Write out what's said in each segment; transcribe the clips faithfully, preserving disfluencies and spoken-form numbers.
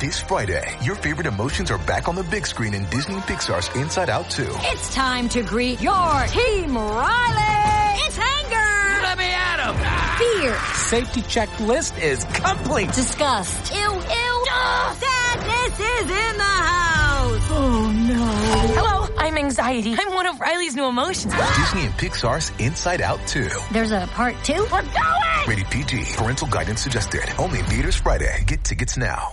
This Friday, your favorite emotions are back on the big screen in Disney and Pixar's Inside Out two. It's time to greet your team, Riley! It's anger! Let me at him! Ah! Fear! Safety checklist is complete! Disgust! Ew, ew! Oh, sadness is in the house! Oh, no. Hello, I'm anxiety. I'm one of Riley's new emotions. Disney and Pixar's Inside Out two. There's a part two? We're going! Rated P G. Parental guidance suggested. Only in theaters Friday. Get tickets now.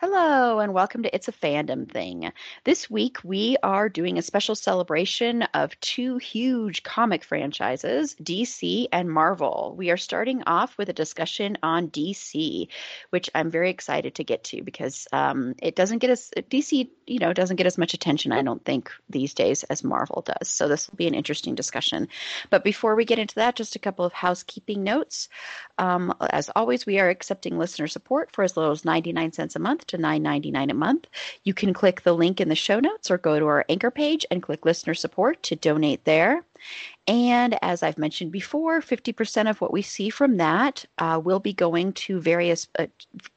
Hello and welcome to It's a Fandom Thing. This week we are doing a special celebration of two huge comic franchises, D C and Marvel. We are starting off with a discussion on D C, which I'm very excited to get to because um, it doesn't get as D C, you know, doesn't get as much attention, I don't think, these days as Marvel does. So this will be an interesting discussion. But before we get into that, just a couple of housekeeping notes. Um, as always, we are accepting listener support for as little as ninety-nine cents a month to nine ninety-nine a month. You can click the link in the show notes or go to our anchor page and click listener support to donate there. And as I've mentioned before, fifty percent of what we see from that uh, will be going to various uh,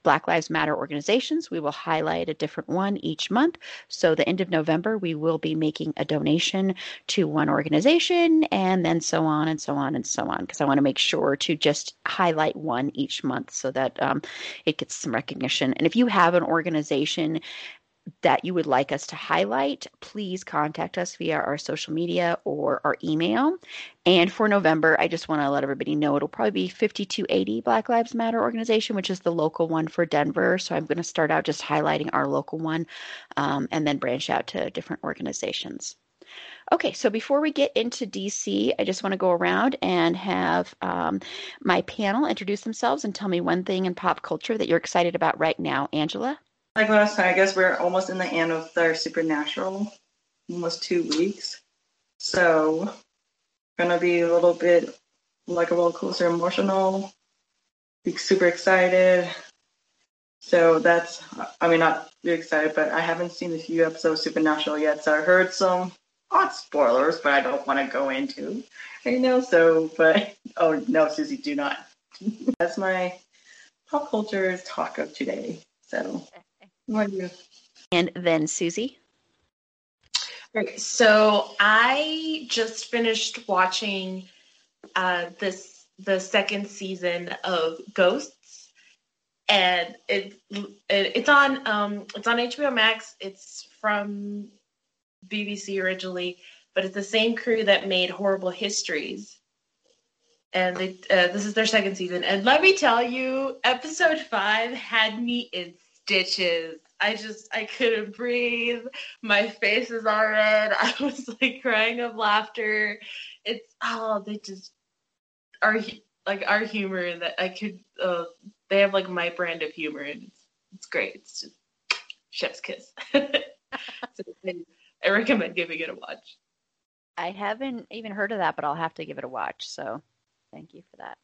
Black Lives Matter organizations. We will highlight a different one each month. So the end of November, we will be making a donation to one organization and then so on and so on and so on, because I want to make sure to just highlight one each month so that um, it gets some recognition. And if you have an organization that you would like us to highlight, please contact us via our social media or our email. And for November, I just want to let everybody know it'll probably be fifty-two eighty Black Lives Matter organization, which is the local one for Denver. So I'm going to start out just highlighting our local one um, and then branch out to different organizations. Okay, so before we get into D C, I just want to go around and have um, my panel introduce themselves and tell me one thing in pop culture that you're excited about right now. Angela? Like last time, I guess we're almost in the end of the Supernatural, almost two weeks. So, gonna be a little bit like a roller coaster, emotional, be super excited. So that's, I mean, not really excited, but I haven't seen a few episodes of Supernatural yet. So I heard some odd spoilers, but I don't want to go into, you know. So, but oh no, Susie, do not. That's my pop culture talk of today. So. And then Susie. Okay, so I just finished watching uh, this the second season of Ghosts, and it, it it's on um, it's on H B O Max. It's from B B C originally, but it's the same crew that made Horrible Histories, and they, uh, this is their second season. And let me tell you, episode five had me in stitches. I just, I couldn't breathe. My face is all red. I was like crying of laughter. It's, oh, they just, our, like our humor that I could, uh, they have like my brand of humor and it's, it's great. It's just chef's kiss. So I recommend giving it a watch. I haven't even heard of that, but I'll have to give it a watch. So thank you for that.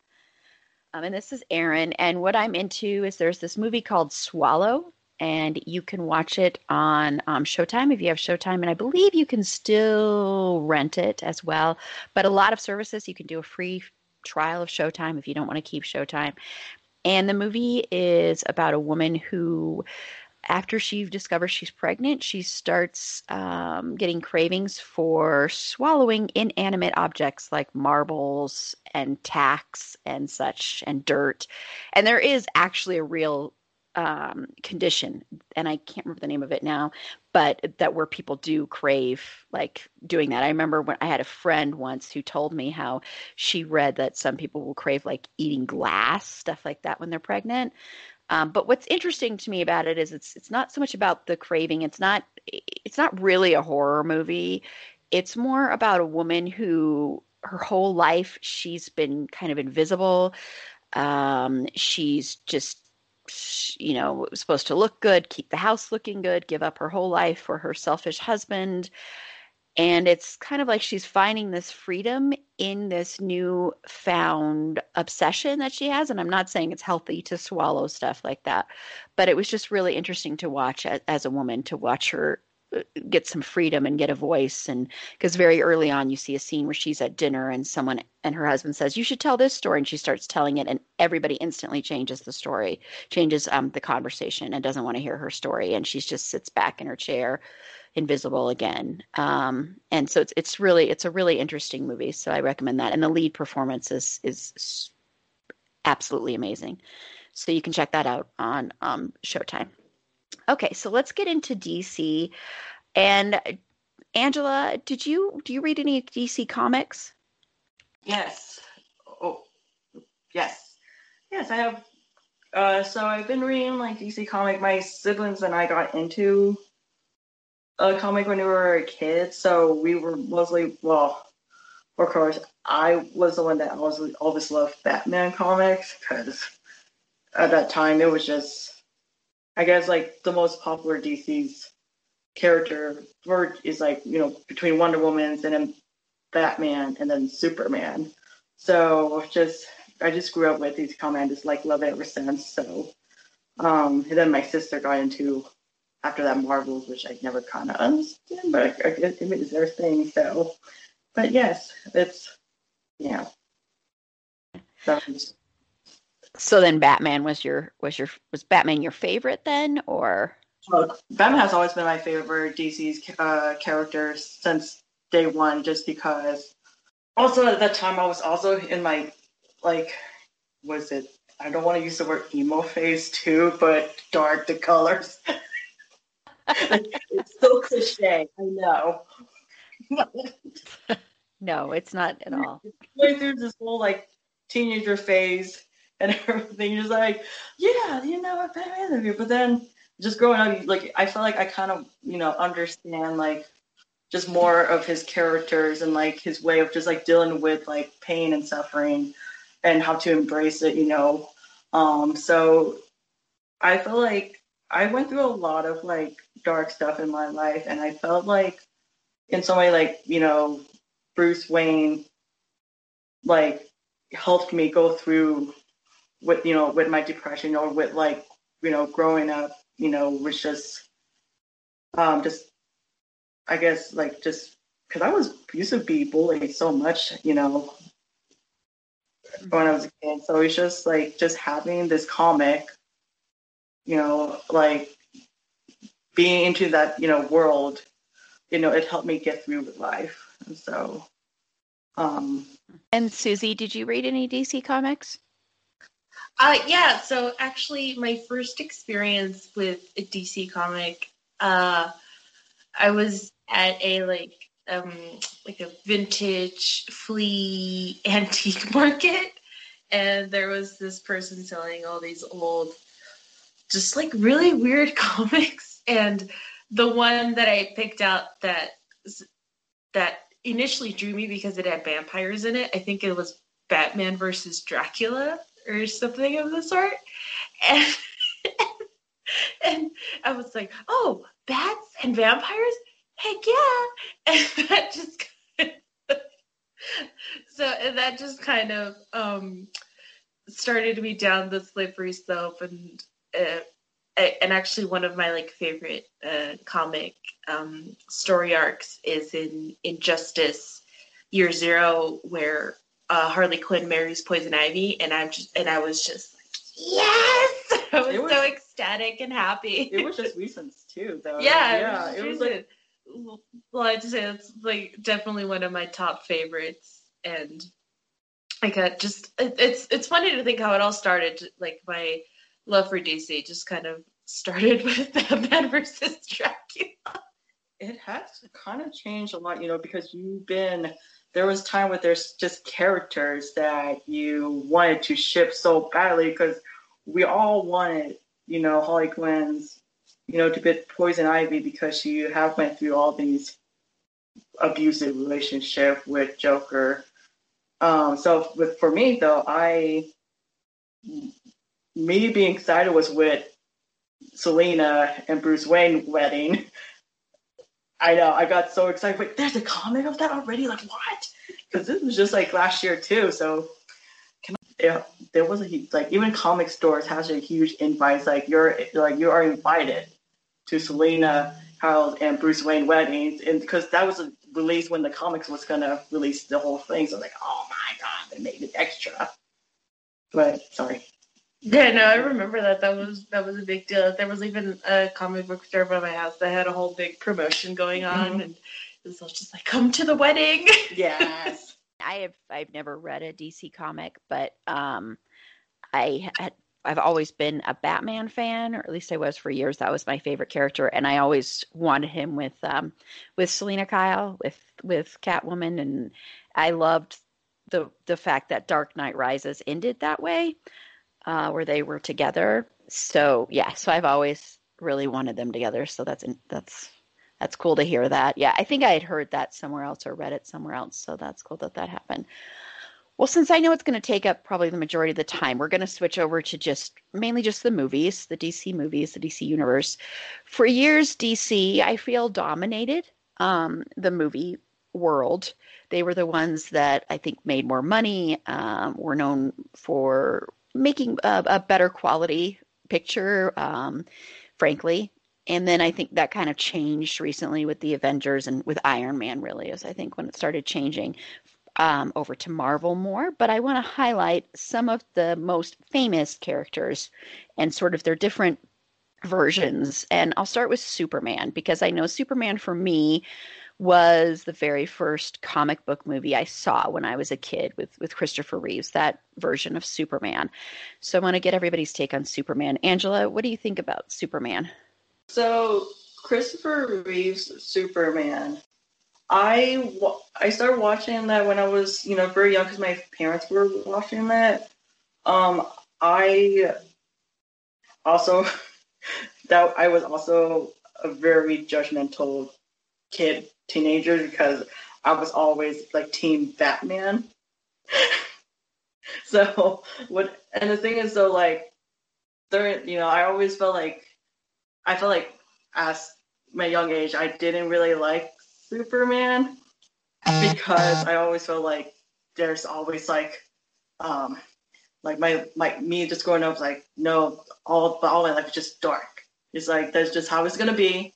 Um, and this is Erin, and what I'm into is there's this movie called Swallow, and you can watch it on um, Showtime if you have Showtime, and I believe you can still rent it as well. But a lot of services, you can do a free trial of Showtime if you don't want to keep Showtime. And the movie is about a woman who, after she discovers she's pregnant, she starts um, getting cravings for swallowing inanimate objects like marbles and tacks and such and dirt. And there is actually a real um, condition, and I can't remember the name of it now, but that where people do crave like doing that. I remember when I had a friend once who told me how she read that some people will crave like eating glass, stuff like that when they're pregnant. Um, but what's interesting to me about it is it's it's not so much about the craving. It's not it's not really a horror movie. It's more about a woman who her whole life she's been kind of invisible. Um, she's just, you know, supposed to look good, keep the house looking good, give up her whole life for her selfish husband. And it's kind of like she's finding this freedom in this new found obsession that she has. And I'm not saying it's healthy to swallow stuff like that, but it was just really interesting to watch as, as a woman, to watch her get some freedom and get a voice. And because very early on, you see a scene where she's at dinner and someone and her husband says, you should tell this story. And she starts telling it, and everybody instantly changes the story, changes um, the conversation, and doesn't want to hear her story. And she just sits back in her chair, invisible again. Um, and so it's, it's really, it's a really interesting movie. So I recommend that. And the lead performance is, is absolutely amazing. So you can check that out on um, Showtime. Okay, so let's get into D C. And Angela, did you do you read any D C comics? Yes. Oh, yes, yes, I have. Uh, so I've been reading like D C comic. My siblings and I got into a comic when we were kids, so we were mostly well. Of course, I was the one that always always loved Batman comics because at that time it was just. I guess, like, the most popular D C's character is, like, you know, between Wonder Woman's and then Batman and then Superman. So, just, I just grew up with these comics and just, like, love it ever since. So, um, and then my sister got into, after that, Marvels, which I never kind of understand, but I, I, it was their thing, so. But, yes, it's, yeah. So, So then Batman was your, was your, was Batman your favorite then, or? Well, Batman has always been my favorite D C's uh, character since day one, just because also at that time I was also in my, like, what is it? I don't want to use the word emo phase too, but dark the colors. It's so cliche. I know. No, it's not at all. Way through this whole like teenager phase. And everything, you're just like, yeah, you know, I've been with you. But then just growing up, like, I felt like I kind of, you know, understand, like, just more of his characters and, like, his way of just, like, dealing with, like, pain and suffering and how to embrace it, you know. Um, so I feel like I went through a lot of, like, dark stuff in my life. And I felt like in some way, like, you know, Bruce Wayne, like, helped me go through with, you know, with my depression or with, like, you know, growing up, you know, was just, um, just, I guess, like, just, because I was, used to be bullied so much, you know, when I was a kid, so it's just, like, just having this comic, you know, like, being into that, you know, world, you know, it helped me get through with life, and so, um. And Susie, did you read any D C comics? Uh, yeah, so actually my first experience with a D C comic, uh, I was at a, like, um, like a vintage flea antique market, and there was this person selling all these old, just, like, really weird comics, and the one that I picked out that, that initially drew me because it had vampires in it, I think it was Batman versus Dracula, or something of the sort, and, and I was like, oh, bats and vampires? Heck yeah! And that just kind of, so and that just kind of um, started me down the slippery slope, and uh, and actually one of my like favorite uh, comic um, story arcs is in Injustice Year Zero, where Uh, Harley Quinn marries Poison Ivy, and I'm just, and I was just like, yes! I was, was so ecstatic and happy. It was just recent too, though. Yeah, yeah, it was, it was like, well, I'd say it's like definitely one of my top favorites, and I got just, it, it's it's funny to think how it all started. Like my love for D C just kind of started with Batman versus Dracula. It has kind of changed a lot, you know, because you've been. There was time where there's just characters that you wanted to ship so badly because we all wanted, you know, Harley Quinn's, you know, to be Poison Ivy because she have went through all these abusive relationship with Joker. Um, so with, for me though, I, me being excited was with Selena and Bruce Wayne wedding. I know. I got so excited. Wait, there's a comic of that already? Like, what? Because this was just like last year too. So can I, yeah, there was a huge, like, even comic stores has a huge invite. Like you're like you are invited to Selena Kyle and Bruce Wayne weddings, and because that was a release when the comics was gonna release the whole thing. So I was like, oh my god, they made it extra. But sorry. Yeah, no, I remember that. That was that was a big deal. There was even a comic book store by my house that had a whole big promotion going on, mm-hmm. and it was all just like, "Come to the wedding!" Yes, I have. I've never read a D C comic, but um, I had, I've always been a Batman fan, or at least I was for years. That was my favorite character, and I always wanted him with um, with Selena Kyle, with with Catwoman, and I loved the the fact that Dark Knight Rises ended that way. Uh, where they were together. So yeah, so I've always really wanted them together. So that's that's that's cool to hear that. Yeah, I think I had heard that somewhere else or read it somewhere else. So that's cool that that happened. Well, since I know it's going to take up probably the majority of the time, we're going to switch over to just mainly just the movies, the D C movies, the D C universe. For years, D C, I feel, dominated um, the movie world. They were the ones that I think made more money, um, were known for making a, a better quality picture, um, frankly. And then I think that kind of changed recently with the Avengers and with Iron Man, really, is I think when it started changing um, over to Marvel more. But I want to highlight some of the most famous characters and sort of their different versions. And I'll start with Superman, because I know Superman for me was the very first comic book movie I saw when I was a kid with, with Christopher Reeves, that version of Superman. So I want to get everybody's take on Superman. Angela, what do you think about Superman? So Christopher Reeves' Superman, I, I started watching that when I was, you know, very young because my parents were watching that. Um, I also, that I was also a very judgmental kid, teenager, because I was always like team Batman. So what, and the thing is though, like there, you know, I always felt like I felt like as my young age I didn't really like Superman because I always felt like there's always like um like my my me just growing up like no all but all my life is just dark. It's like that's just how it's gonna be.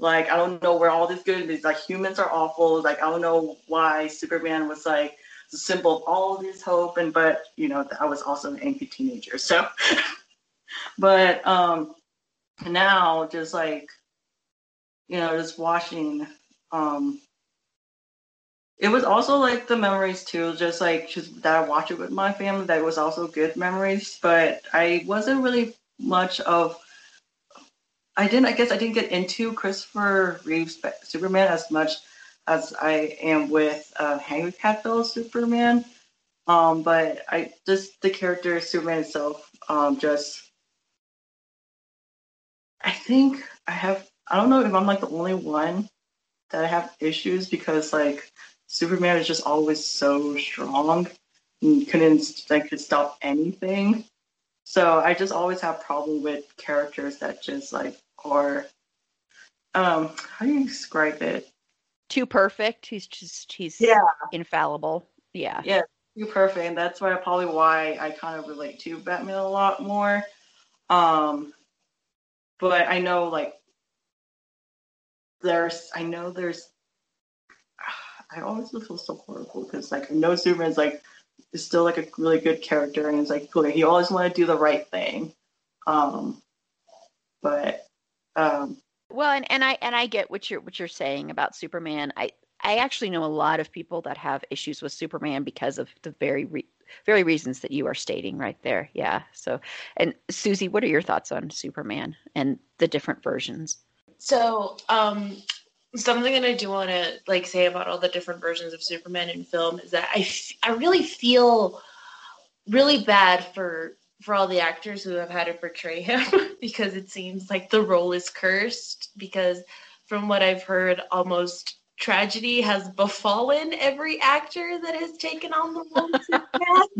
Like, I don't know where all this good is. Like, humans are awful. Like, I don't know why Superman was, like, the symbol of all this hope. And, but, you know, I was also an angry teenager. So, but um, now just, like, you know, just watching. Um, it was also, like, the memories, too. Just, like, just that I watched it with my family. That was also good memories. But I wasn't really much of... I didn't. I guess I didn't get into Christopher Reeve's Superman as much as I am with uh, Henry Cavill's Superman, um, but I just the character Superman itself. Um, just, I think I have. I don't know if I'm like the only one that I have issues because like Superman is just always so strong and couldn't like could stop anything. So I just always have problem with characters that just like. Or, um, how do you describe it? Too perfect. He's just, he's yeah. infallible. Yeah. Yeah, too perfect. And that's why probably why I kind of relate to Batman a lot more. Um, but I know, like, there's, I know there's, I always feel so horrible because, like, I know Superman's, like, is still, like, a really good character and it's like, cool. He always wanted to do the right thing. Um, but, Um, well, and, and I and I get what you're what you're saying about Superman. I, I actually know a lot of people that have issues with Superman because of the very re- very reasons that you are stating right there. Yeah. So, and Susie, what are your thoughts on Superman and the different versions? So, um, something that I do want to like say about all the different versions of Superman in film is that I, f- I really feel really bad for. for all the actors who have had to portray him because it seems like the role is cursed because from what I've heard, almost tragedy has befallen every actor that has taken on the role of Superman.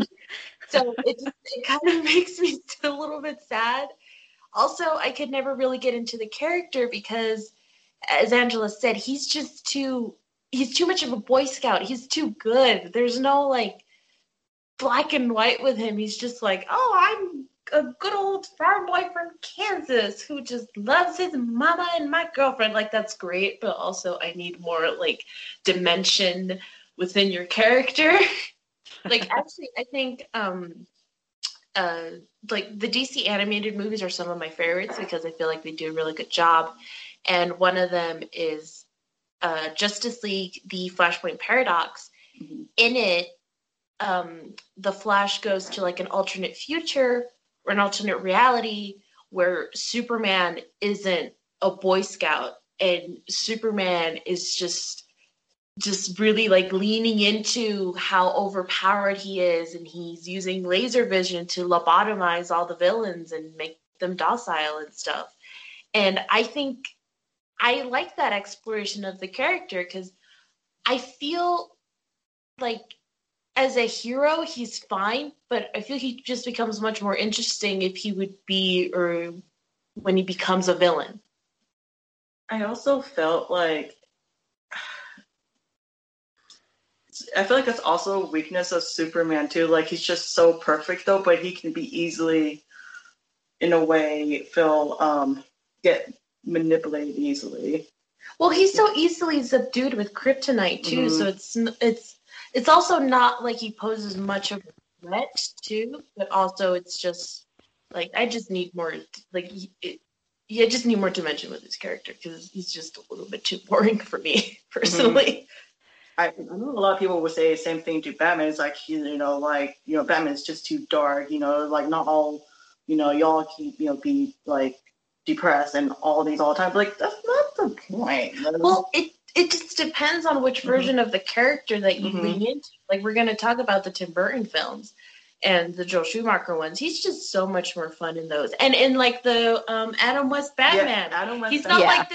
So it, just, it kind of makes me a little bit sad. Also, I could never really get into the character because as Angela said, he's just too, he's too much of a Boy Scout. He's too good. There's no, like, black and white with him. He's just like, oh, I'm a good old farm boy from Kansas who just loves his mama and my girlfriend. Like, that's great, but also I need more, like, dimension within your character. Like, actually, I think, um, uh, like, the D C animated movies are some of my favorites because I feel like they do a really good job. And one of them is uh, Justice League, the Flashpoint Paradox. Mm-hmm. In it, um, the Flash goes to, like, an alternate future or an alternate reality where Superman isn't a Boy Scout, and Superman is just just really, like, leaning into how overpowered he is, and he's using laser vision to lobotomize all the villains and make them docile and stuff. And I think I like that exploration of the character because I feel like as a hero, he's fine, but I feel he just becomes much more interesting if he would be, or when he becomes a villain. I also felt like, I feel like that's also a weakness of Superman too. Like, he's just so perfect though, but he can be easily, in a way, feel, um, get manipulated easily. Well, he's so easily subdued with kryptonite too, mm-hmm. so it's it's it's also not like he poses much of a threat too, but also it's just like I just need more like it, yeah, I just need more dimension with his character because he's just a little bit too boring for me personally. Mm-hmm. I, I know a lot of people would say the same thing to Batman. It's like, you know, like, you know, Batman's just too dark. You know, like, not all, you know, y'all keep, you know, be like depressed and all these all the time. But, like, that's not the point. That's... Well, it it just depends on which version mm-hmm. of the character that you mm-hmm. lean into. Like, we're going to talk about the Tim Burton films and the Joel Schumacher ones. He's just so much more fun in those. And in, like, the um, Adam West Batman. Yeah, Adam West he's Batman. Not, yeah. like,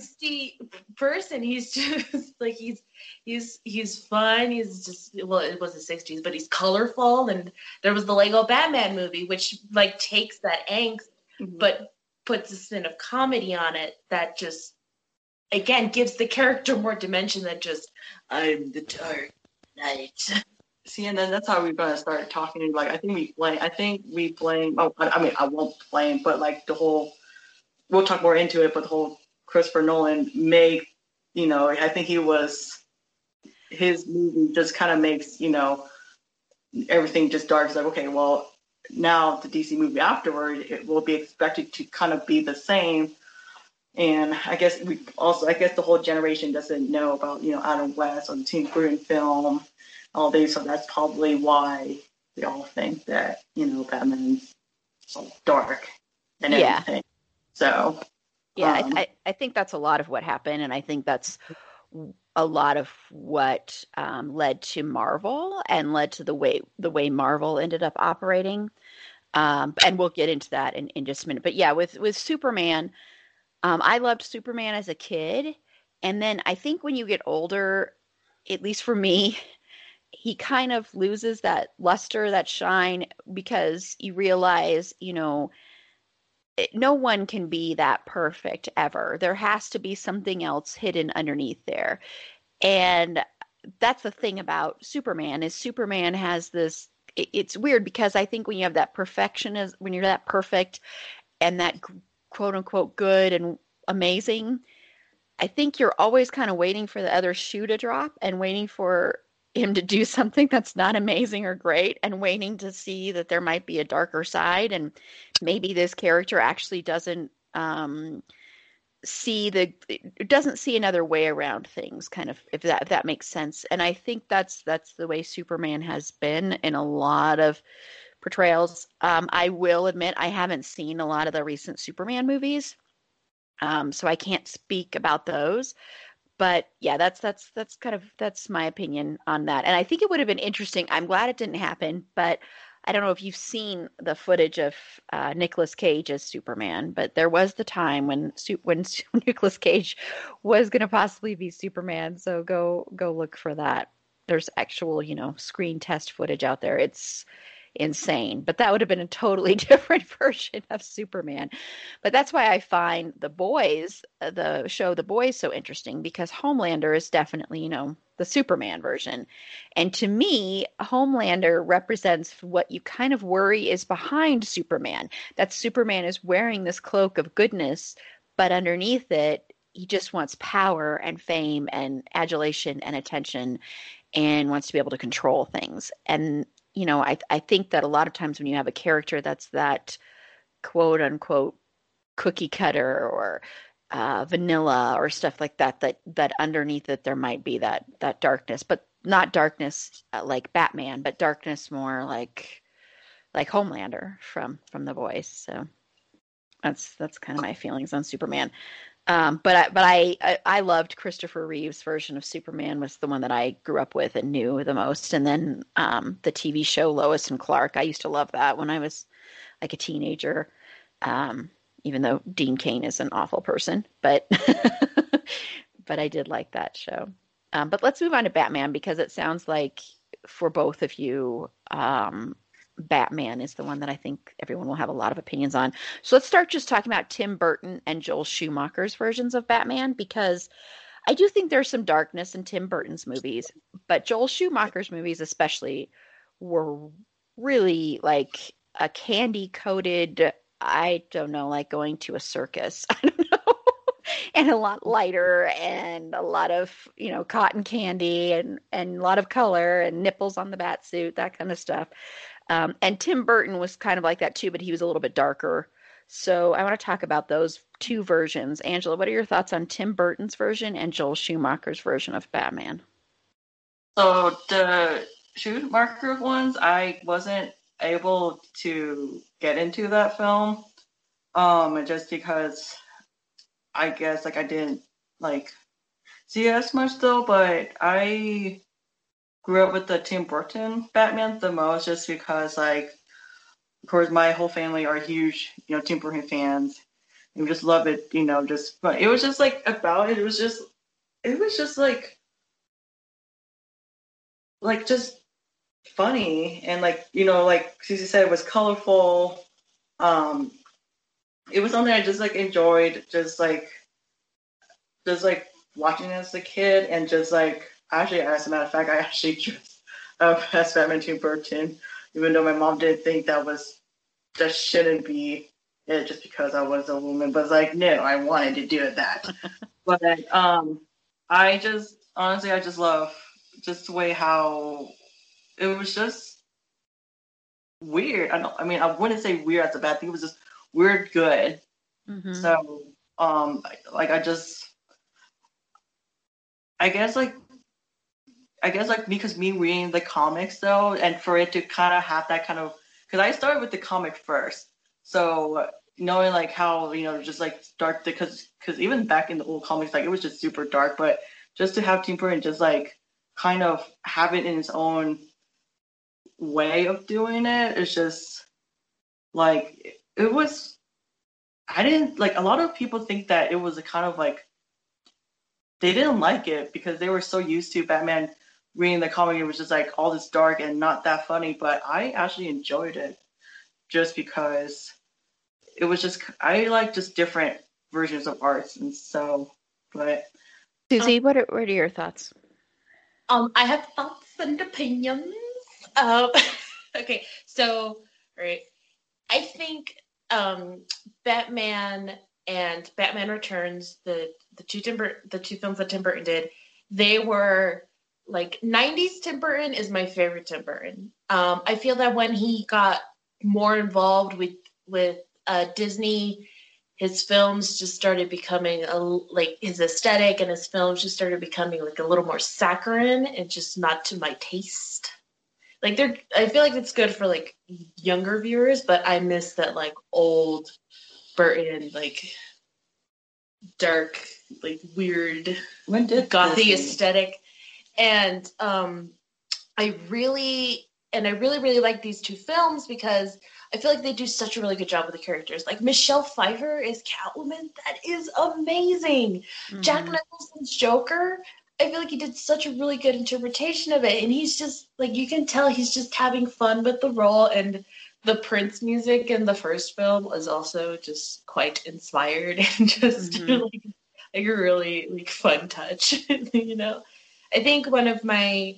this angsty person. He's just, like, he's he's he's fun. He's just, well, it was the sixties, but he's colorful. And there was the Lego Batman movie, which, like, takes that angst, mm-hmm. but puts a spin of comedy on it that just, again, gives the character more dimension than just, I'm the Dark Knight. See, and then that's how we're going to start talking. Like, I think we blame, I think we blame, oh, I mean, I won't blame, but, like, the whole, we'll talk more into it, but the whole Christopher Nolan made, you know, I think he was, his movie just kind of makes, you know, everything just dark. It's like, okay, well, now the D C movie afterward, it will be expected to kind of be the same. And I guess we also, I guess the whole generation doesn't know about, you know, Adam West or the Tim Burton film, all these. So that's probably why we all think that, you know, Batman's so dark and yeah. everything. So, yeah, um, I, I, I think that's a lot of what happened. And I think that's a lot of what um, led to Marvel and led to the way the way Marvel ended up operating. Um, and we'll get into that in, in just a minute. But yeah, with, with Superman, um, I loved Superman as a kid. And then I think when you get older, at least for me, he kind of loses that luster, that shine, because you realize, you know, no one can be that perfect ever. There has to be something else hidden underneath there. And that's the thing about Superman is Superman has this, it's weird because I think when you have that perfectionism, when you're that perfect and that quote unquote good and amazing, I think you're always kind of waiting for the other shoe to drop and waiting for him to do something that's not amazing or great and waiting to see that there might be a darker side. And maybe this character actually doesn't um, see the, doesn't see another way around things kind of, if that, if that makes sense. And I think that's, that's the way Superman has been in a lot of portrayals. Um, I will admit, I haven't seen a lot of the recent Superman movies. Um, so I can't speak about those, but yeah, that's, that's, that's kind of, that's my opinion on that. And I think it would have been interesting. I'm glad it didn't happen, but I don't know if you've seen the footage of uh, Nicolas Cage as Superman, but there was the time when, when Nicolas Cage was going to possibly be Superman. So go, go look for that. There's actual, you know, screen test footage out there. It's, insane. But that would have been a totally different version of Superman. But that's why I find The Boys, the show The Boys, so interesting, because Homelander is definitely, you know, the Superman version. And to me, Homelander represents what you kind of worry is behind Superman. That Superman is wearing this cloak of goodness, but underneath it, he just wants power and fame and adulation and attention and wants to be able to control things. And, you know, I, I think that a lot of times when you have a character that's that quote unquote cookie cutter or uh, vanilla or stuff like that, that, that underneath it, there might be that, that darkness, but not darkness uh, like Batman, but darkness more like, like Homelander from, from The Boys. So that's, that's kind of my feelings on Superman. Um, but I, but I, I loved Christopher Reeves' version of Superman. Was the one that I grew up with and knew the most. And then um, the T V show Lois and Clark. I used to love that when I was like a teenager. Um, even though Dean Cain is an awful person, but but I did like that show. Um, but let's move on to Batman, because it sounds like for both of you, um, Batman is the one that I think everyone will have a lot of opinions on. So let's start just talking about Tim Burton and Joel Schumacher's versions of Batman, because I do think there's some darkness in Tim Burton's movies, but Joel Schumacher's movies especially were really like a candy coated, I don't know, like going to a circus. I don't know. And a lot lighter and a lot of, you know, cotton candy and, and a lot of color and nipples on the bat suit, that kind of stuff. Um, and Tim Burton was kind of like that too, but he was a little bit darker. So I want to talk about those two versions. Angela, what are your thoughts on Tim Burton's version and Joel Schumacher's version of Batman? So the Schumacher ones, I wasn't able to get into that film. Um, just because I guess like I didn't like see it as much though, but I grew up with the Tim Burton Batman the most, just because, like, of course, my whole family are huge, you know, Tim Burton fans. We just love it, you know, just, but it was just, like, about it, it was just, it was just, like, like, just funny, and, like, you know, like Susie said, it was colorful. Um, it was something I just, like, enjoyed, just, like, just, like, watching as a kid, and just, like, actually, as a matter of fact, I actually dressed up as Batman Tim Burton, even though my mom didn't think that was, that shouldn't be it just because I was a woman. But it's like, no, I wanted to do that. But um, I just, honestly, I just love just the way how it was just weird. I don't, I mean, I wouldn't say weird, that's a bad thing. It was just weird good. Mm-hmm. So, um, like, I just, I guess, like, I guess, like, because me reading the comics, though, and for it to kind of have that kind of... Because I started with the comic first. So knowing, like, how, you know, just, like, dark... Because because even back in the old comics, like, it was just super dark. But just to have Tim Burton just, like, kind of have it in his own way of doing it, it's just, like, it was... I didn't... Like, a lot of people think that it was a kind of, like... They didn't like it because they were so used to Batman... reading the comic, it was just like all this dark and not that funny, but I actually enjoyed it just because it was just, I like just different versions of arts. And so, but. Susie, um, what, are, what are your thoughts? Um, I have thoughts and opinions. Um, okay. So, right. I think um, Batman and Batman Returns, the, the two Tim Burton, the two films that Tim Burton did, they were, like, nineties Tim Burton is my favorite Tim Burton. Um, I feel that when he got more involved with with uh, Disney, his films just started becoming, a, like, his aesthetic and his films just started becoming, like, a little more saccharine and just not to my taste. Like, they're, I feel like it's good for, like, younger viewers, but I miss that, like, old Burton, like, dark, like, weird, when did gothy aesthetic. And um, I really, and I really, really like these two films because I feel like they do such a really good job with the characters. Like, Michelle Pfeiffer is Catwoman. That is amazing. Mm-hmm. Jack Nicholson's Joker I feel like he did such a really good interpretation of it. And he's just, like, you can tell he's just having fun with the role. And the Prince music in the first film is also just quite inspired and just mm-hmm. like, like a really, like, fun touch, you know? I think one of my,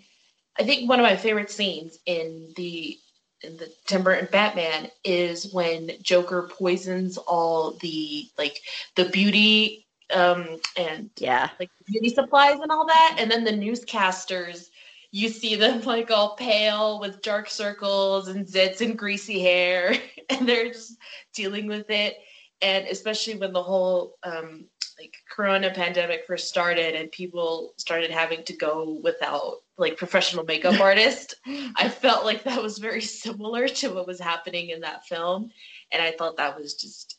I think one of my favorite scenes in the, in the Tim Burton Batman is when Joker poisons all the, like, the beauty um and yeah like beauty supplies and all that, and then the newscasters, you see them like all pale with dark circles and zits and greasy hair, and they're just dealing with it. And especially when the whole um like corona pandemic first started and people started having to go without like professional makeup artists, I felt like that was very similar to what was happening in that film, and I thought that was just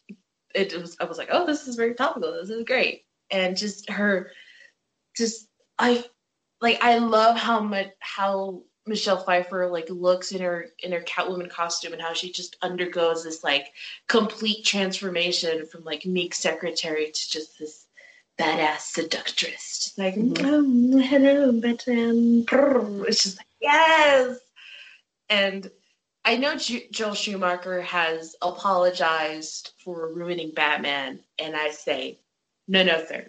It was, I was like, oh, this is very topical. This is great. And just her, just, I, like, I love how much, how Michelle Pfeiffer, like, looks in her, in her Catwoman costume, and how she just undergoes this, like, complete transformation from, like, meek secretary to just this badass seductress. Just like, mm-hmm. oh, hello, Batman. It's just like, yes. And I know Joel Schumacher has apologized for ruining Batman, and I say, no, no, sir,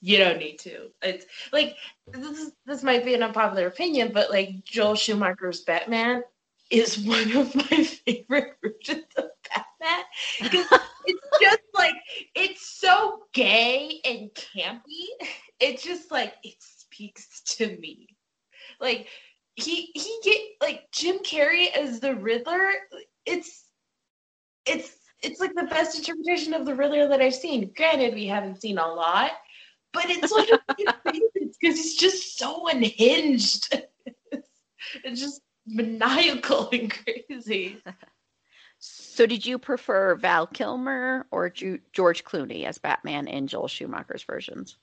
you don't need to. It's like, this, this might be an unpopular opinion, but like Joel Schumacher's Batman is one of my favorite versions of Batman, because it's just like, it's so gay and campy. It's just like, it speaks to me. Like, He he get like Jim Carrey as the Riddler. It's it's it's like the best interpretation of the Riddler that I've seen. Granted, we haven't seen a lot, but it's one of my favorites because he's just so unhinged. It's, it's just maniacal and crazy. So, did you prefer Val Kilmer or Ju- George Clooney as Batman in Joel Schumacher's versions?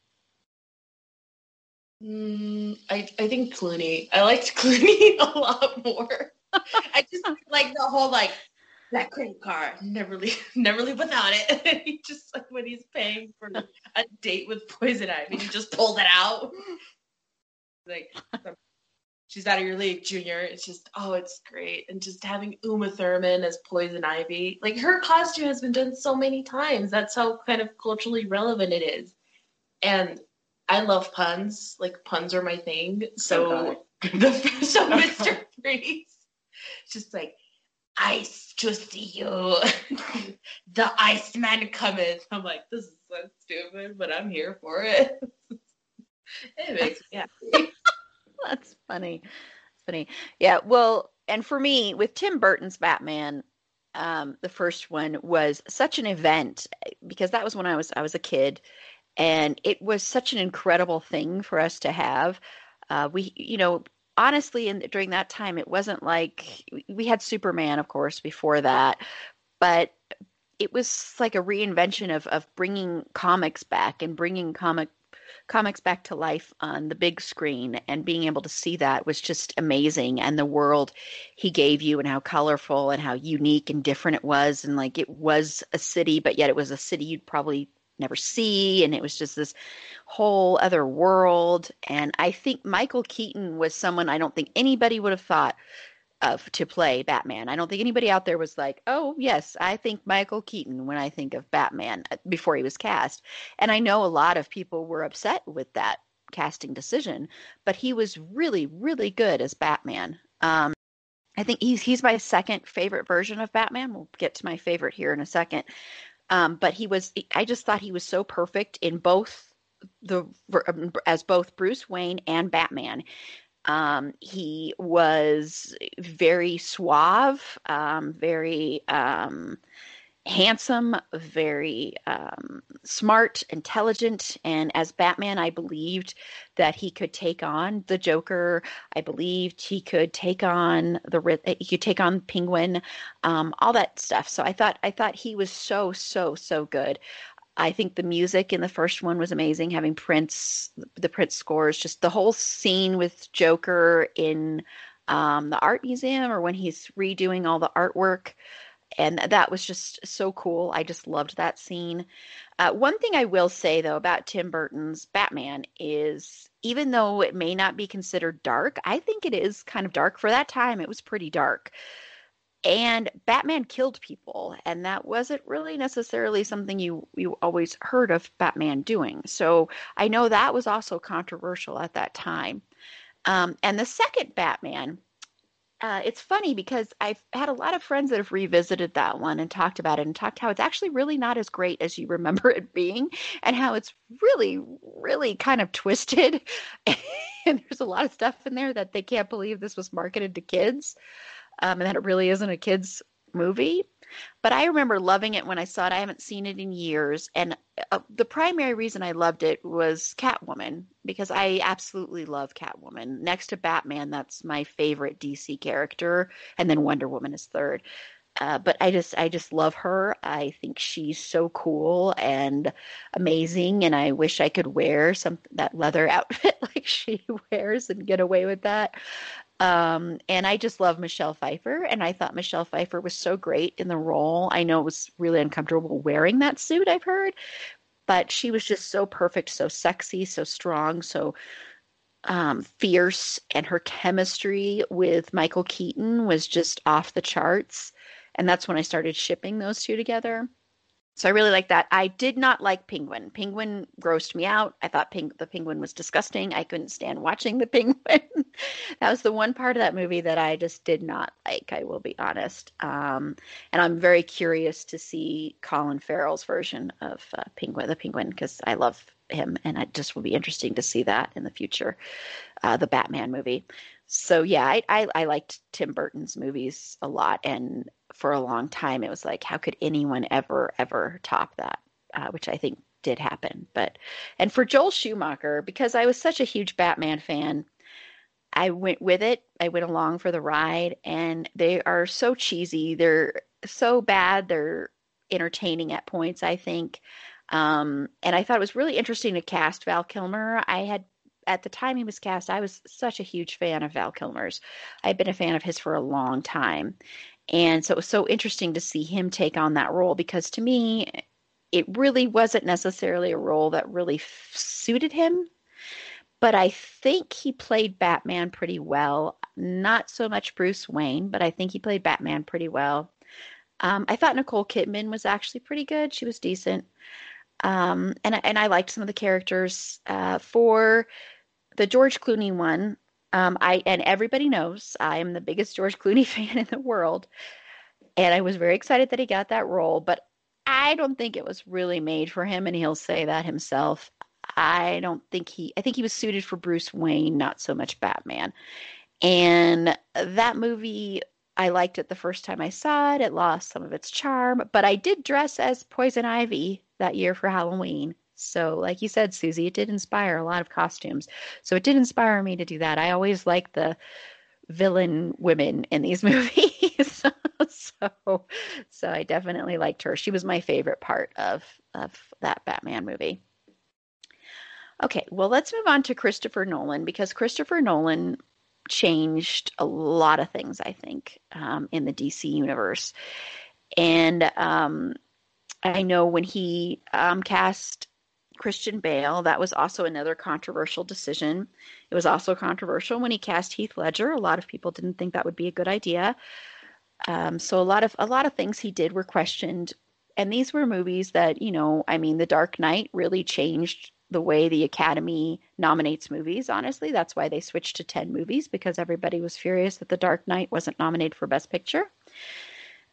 Mm, I I think Clooney. I liked Clooney a lot more. I just like the whole like that credit card. Never leave, never leave without it. He just like when he's paying for a date with poison ivy, he just pulled it out. Like she's out of your league, Junior. It's just oh, it's great. And just having Uma Thurman as poison ivy, like her costume has been done so many times. That's how kind of culturally relevant it is, and. I love puns. Like, puns are my thing. So, oh the, so oh Mister Freeze, just like, ice to see you. The Iceman cometh. I'm like, this is so stupid, but I'm here for it. It makes me happy. That's funny. That's funny. Yeah, well, and for me, with Tim Burton's Batman, um, the first one was such an event, because that was when I was I was a kid. And it was such an incredible thing for us to have. Uh, we, you know, honestly, in, during that time, it wasn't like we had Superman, of course, before that. But it was like a reinvention of of bringing comics back and bringing comic comics back to life on the big screen. And being able to see that was just amazing. And the world he gave you and how colorful and how unique and different it was. And like it was a city, but yet it was a city you'd probably never see, and it was just this whole other world. And I think Michael Keaton was someone I don't think anybody would have thought of to play Batman. I don't think anybody out there was like, oh yes, I think Michael Keaton when I think of Batman before he was cast. And I know a lot of people were upset with that casting decision, but he was really, really good as Batman. Um, I think he's, he's my second favorite version of Batman. We'll get to my favorite here in a second. Um, but he was, I just thought he was so perfect in both the, as both Bruce Wayne and Batman. Um, he was very suave, um, very, um, handsome, very, um, smart, intelligent. And as Batman, I believed that he could take on the Joker. I believed he could take on the, he could take on Penguin, um, all that stuff. So I thought, I thought he was so, so, so good. I think the music in the first one was amazing. Having Prince, the Prince scores, just the whole scene with Joker in, um, the art museum, or when he's redoing all the artwork. And that was just so cool. I just loved that scene. Uh, one thing I will say, though, about Tim Burton's Batman is, even though it may not be considered dark, I think it is kind of dark. For that time, it was pretty dark. And Batman killed people, and that wasn't really necessarily something you, you always heard of Batman doing. So I know that was also controversial at that time. Um, and the second Batman... Uh, it's funny because I've had a lot of friends that have revisited that one and talked about it and talked how it's actually really not as great as you remember it being, and how it's really, really kind of twisted. And there's a lot of stuff in there that they can't believe this was marketed to kids, um, and that it really isn't a kid's movie. But I remember loving it when I saw it. I haven't seen it in years. And uh, the primary reason I loved it was Catwoman, because I absolutely love Catwoman. Next to Batman, that's my favorite D C character. And then Wonder Woman is third. Uh, but I just I just love her. I think she's so cool and amazing. And I wish I could wear some that leather outfit like she wears and get away with that. Um, and I just love Michelle Pfeiffer, and I thought Michelle Pfeiffer was so great in the role. I know it was really uncomfortable wearing that suit, I've heard, but she was just so perfect, so sexy, so strong, so um, fierce, and her chemistry with Michael Keaton was just off the charts, and that's when I started shipping those two together. So I really like that. I did not like Penguin. Penguin grossed me out. I thought ping- the Penguin was disgusting. I couldn't stand watching the Penguin. That was the one part of that movie that I just did not like, I will be honest. Um, and I'm very curious to see Colin Farrell's version of uh, Penguin, the Penguin, because I love him, and it just will be interesting to see that in the future, uh, the Batman movie. So yeah, I, I, I liked Tim Burton's movies a lot, and for a long time it was like, how could anyone ever, ever top that, uh, which I think did happen. But and for Joel Schumacher, because I was such a huge Batman fan, I went with it. I went along for the ride, and they are so cheesy. They're so bad. They're entertaining at points, I think. Um, and I thought it was really interesting to cast Val Kilmer. I had, at the time he was cast, I was such a huge fan of Val Kilmer's. I've been a fan of his for a long time. And so it was so interesting to see him take on that role, because to me, it really wasn't necessarily a role that really f- suited him. But I think he played Batman pretty well. Not so much Bruce Wayne, but I think he played Batman pretty well. Um, I thought Nicole Kidman was actually pretty good. She was decent. Um, and, and I liked some of the characters. Uh, for the George Clooney one, um, I and everybody knows I am the biggest George Clooney fan in the world. And I was very excited that he got that role. But I don't think it was really made for him, and he'll say that himself. I don't think he – I think he was suited for Bruce Wayne, not so much Batman. And that movie, I liked it the first time I saw it. It lost some of its charm. But I did dress as Poison Ivy that year for Halloween. So like you said, Susie, it did inspire a lot of costumes. So it did inspire me to do that. I always like the villain women in these movies. so so I definitely liked her. She was my favorite part of, of that Batman movie. Okay, well, let's move on to Christopher Nolan, because Christopher Nolan changed a lot of things, I think, um, in the D C universe. And um, I know when he um, cast Christian Bale, that was also another controversial decision. It was also controversial when he cast Heath Ledger. A lot of people didn't think that would be a good idea. Um, so a lot of a lot of things he did were questioned. And these were movies that, you know, I mean, The Dark Knight really changed the way the Academy nominates movies, honestly. That's why they switched to ten movies, because everybody was furious that The Dark Knight wasn't nominated for Best Picture.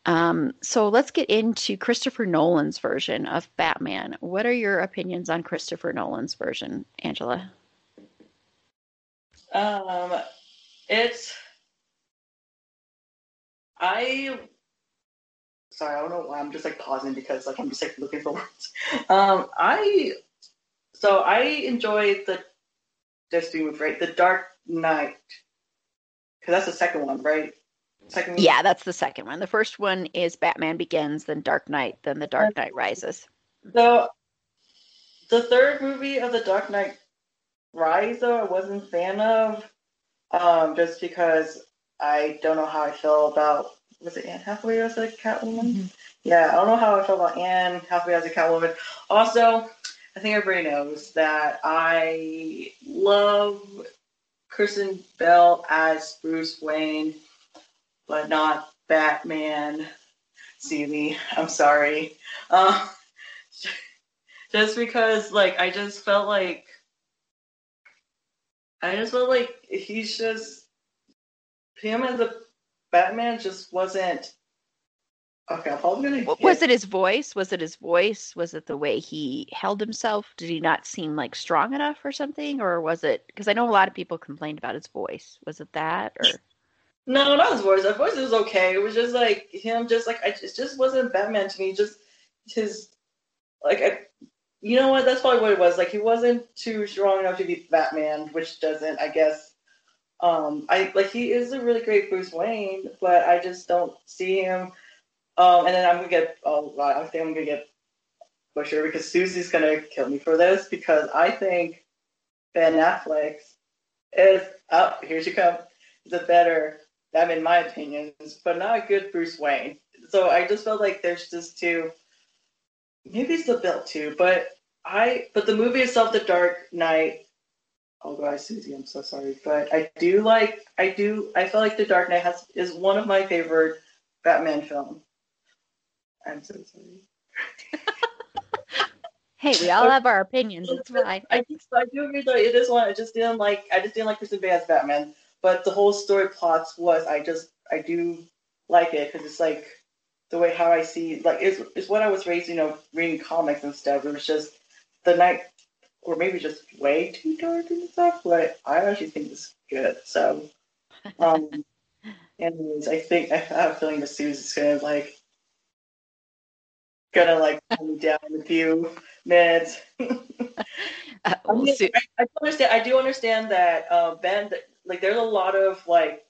Um, so let's get into Christopher Nolan's version of Batman. What are your opinions on Christopher Nolan's version, Angela? Um, it's... I... Sorry, I don't know why I'm just, like, pausing, because, like, I'm just, like, looking for words. Um, I... So I enjoyed the, there's three movies, right? The Dark Knight, because that's the second one, right? Second yeah, one? That's the second one. The first one is Batman Begins, then Dark Knight, then The Dark Knight Rises. So the third movie of The Dark Knight Rises, I wasn't a fan of, um, just because I don't know how I feel about was it Anne Hathaway as a Catwoman? Mm-hmm. Yeah, I don't know how I feel about Anne Hathaway as a Catwoman. Also, I think everybody knows that I love Christian Bale as Bruce Wayne, but not Batman. See me, I'm sorry. Uh, just because, like, I just felt like, I just felt like he's just, him as a Batman just wasn't, okay, I'm probably going to. Was it his voice? Was it his voice? Was it the way he held himself? Did he not seem, like, strong enough or something? Or was it, because I know a lot of people complained about his voice. Was it that, or? No, not his voice. His voice was okay. It was just like him, just like, I, it just wasn't Batman to me. Just his, like, I, you know what? That's probably what it was. Like, he wasn't too strong enough to be Batman, which doesn't, I guess. Um, I like, he is a really great Bruce Wayne, but I just don't see him. Um, and then I'm gonna get, oh, I think I'm gonna get butchered because Susie's gonna kill me for this, because I think Ben Affleck is up. Oh, here she comes. Is a better. I mean, in my opinion, but not a good Bruce Wayne. So I just felt like there's just two, maybe it's the built two, but I, but the movie itself, The Dark Knight, oh God, Susie, I'm so sorry, but I do like, I do, I feel like The Dark Knight has, is one of my favorite Batman films. I'm so sorry. Hey, we all have our opinions, it's fine. I, I do agree that it is one, I just didn't like, I just didn't like Christian Bale as Batman. But the whole story plots was, I just, I do like it, because it's like the way how I see, like, it's, it's what I was raised, you know, reading comics and stuff. It was just the night, or maybe just way too dark and stuff, but I actually think it's good. So, um, anyways, I think, I have a feeling that Susie's gonna, like, gonna, like, calm me down in a few minutes. uh, we'll I, mean, I, I, understand, I do understand that uh, Ben, that, like, there's a lot of, like,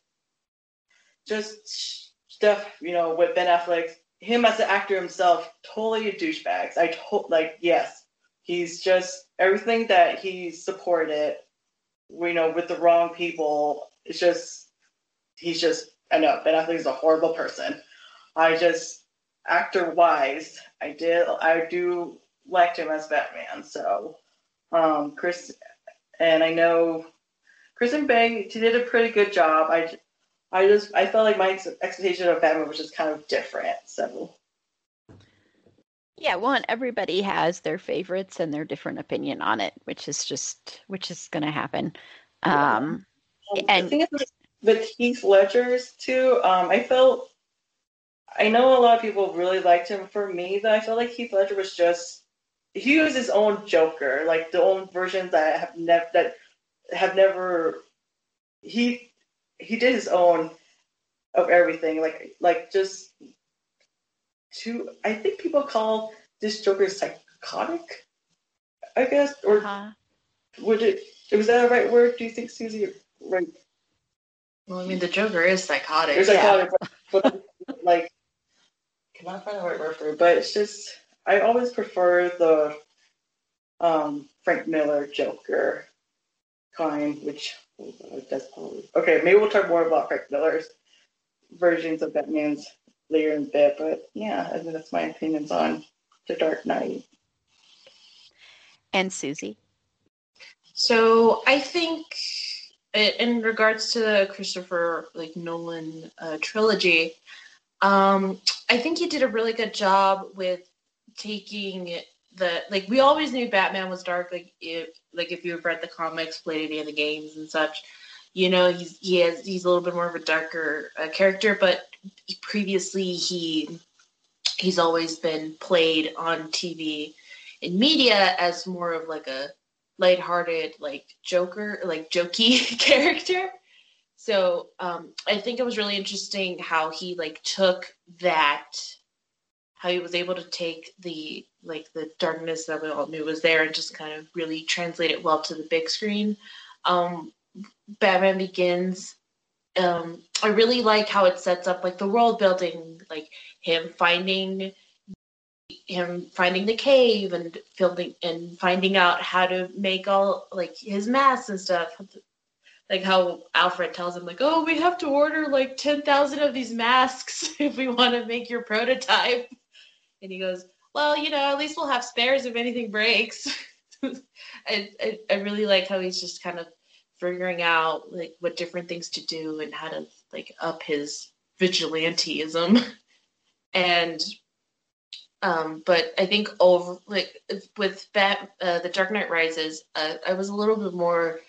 just stuff, you know, with Ben Affleck, him as the actor himself, totally a douchebag. I told, like, yes, he's just, everything that he supported, you know, with the wrong people, it's just, he's just, I know, Ben Affleck is a horrible person. I just, actor-wise, I did, I do like him as Batman, so, um, Chris, and I know, Christian Bale, he did a pretty good job. I, I just, I felt like my ex- expectation of Batman was just kind of different. So, yeah, well, and everybody has their favorites and their different opinion on it, which is just, which is going to happen. Yeah. Um, um, and I think it's with Heath Ledger's too. Um, I felt, I know a lot of people really liked him. For me, though, I felt like Heath Ledger was just, he was his own Joker, like the own version that I have never that. have never he he did his own of everything, like like just to I think people call this Joker psychotic, I guess, or uh-huh. would it was that a right word, do you think, Susie? Right, well, I mean, the Joker is psychotic, it's psychotic, yeah. but, but like cannot find the right word for it, but it's just I always prefer the um Frank Miller Joker kind, which that's probably okay. Maybe we'll talk more about Frank Miller's versions of Batman's later in a bit, but yeah, I mean, that's my opinions on The Dark Knight. And Susie, so I think in regards to the Christopher like Nolan uh, trilogy, um, I think he did a really good job with taking the like we always knew Batman was dark, like it. Like if you've read the comics, played any of the games and such, you know, he's he has he's a little bit more of a darker uh, character. But previously, he he's always been played on T V and media as more of like a lighthearted, like Joker, like jokey character. So um, I think it was really interesting how he like took that, how he was able to take the. like the darkness that we all knew was there and just kind of really translate it well to the big screen. Um, Batman Begins. Um, I really like how it sets up like the world building, like him finding him finding the cave and finding and finding out how to make all like his masks and stuff, like how Alfred tells him, like, oh, we have to order like ten thousand of these masks if we want to make your prototype. And he goes, well, you know, at least we'll have spares if anything breaks. I, I, I really like how he's just kind of figuring out like what different things to do and how to like up his vigilantism. And um, but I think over like with Bat, uh, The Dark Knight Rises, uh, I was a little bit more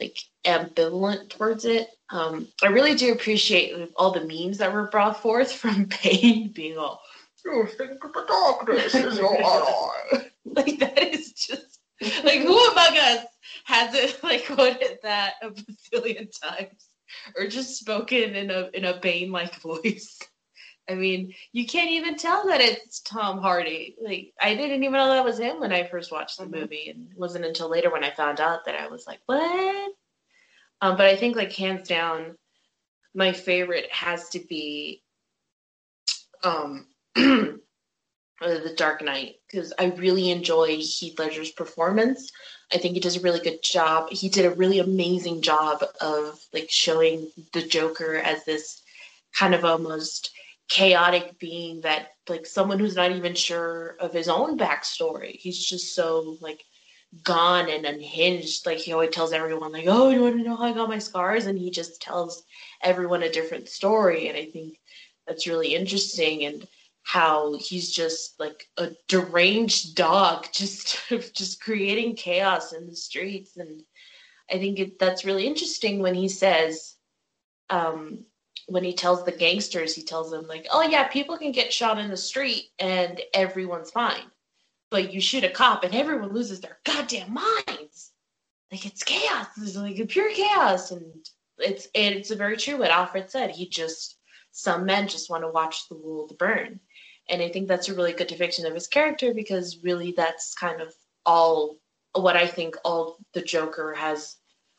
like ambivalent towards it. Um, I really do appreciate all the memes that were brought forth from Bane being all, "You think the darkness is your ally." Like that is just like, who among us hasn't like quoted that a bazillion times or just spoken in a in a Bane-like voice? I mean, you can't even tell that it's Tom Hardy. Like, I didn't even know that was him when I first watched the mm-hmm. movie, and it wasn't until later when I found out that I was like, what? Um, but I think, like, hands down, my favorite has to be um, The Dark Knight, because I really enjoy Heath Ledger's performance. I think he does a really good job. He did a really amazing job of, like, showing the Joker as this kind of almost chaotic being that, like, someone who's not even sure of his own backstory. He's just so, like, gone and unhinged. Like, he always tells everyone, like, oh, you want to know how I got my scars? And he just tells everyone a different story. And I think that's really interesting, and how he's just, like, a deranged dog just just creating chaos in the streets. And I think it, that's really interesting when he says, um, when he tells the gangsters, he tells them, like, oh, yeah, people can get shot in the street and everyone's fine. But you shoot a cop and everyone loses their goddamn minds. Like, it's chaos. It's like pure chaos. And it's and it's very true what Alfred said. He just, some men just want to watch the world burn. And I think that's a really good depiction of his character, because really that's kind of all what I think all the Joker has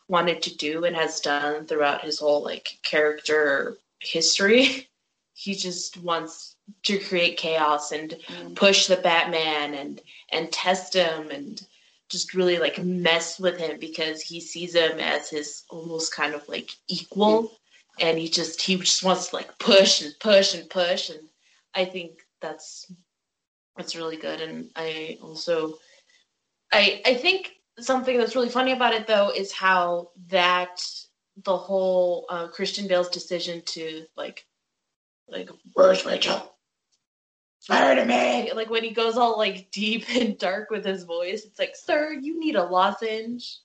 wanted to do and has done throughout his whole, like, character history. He just wants to create chaos and mm. push the Batman and and test him and just really, like, mess with him, because he sees him as his almost kind of, like, equal, and he just he just wants to, like, push and push and push. And I think that's that's really good. And I also I I think something that's really funny about it, though, is how that the whole uh, Christian Bale's decision to, like, like, where's Rachel? Murder me! Like, when he goes all, like, deep and dark with his voice, it's like, sir, you need a lozenge.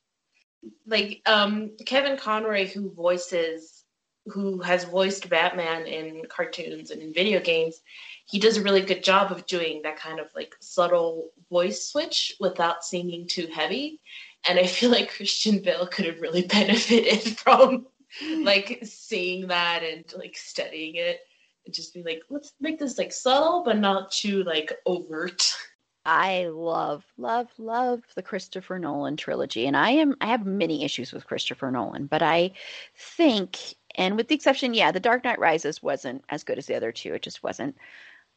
Like, um, Kevin Conroy, who voices, who has voiced Batman in cartoons and in video games, he does a really good job of doing that kind of, like, subtle voice switch without seeming too heavy. And I feel like Christian Bale could have really benefited from, like, seeing that and, like, studying it and just be like, let's make this, like, subtle but not too, like, overt. I love, love, love the Christopher Nolan trilogy. And I am, I have many issues with Christopher Nolan, but I think, and with the exception, yeah, The Dark Knight Rises wasn't as good as the other two. It just wasn't.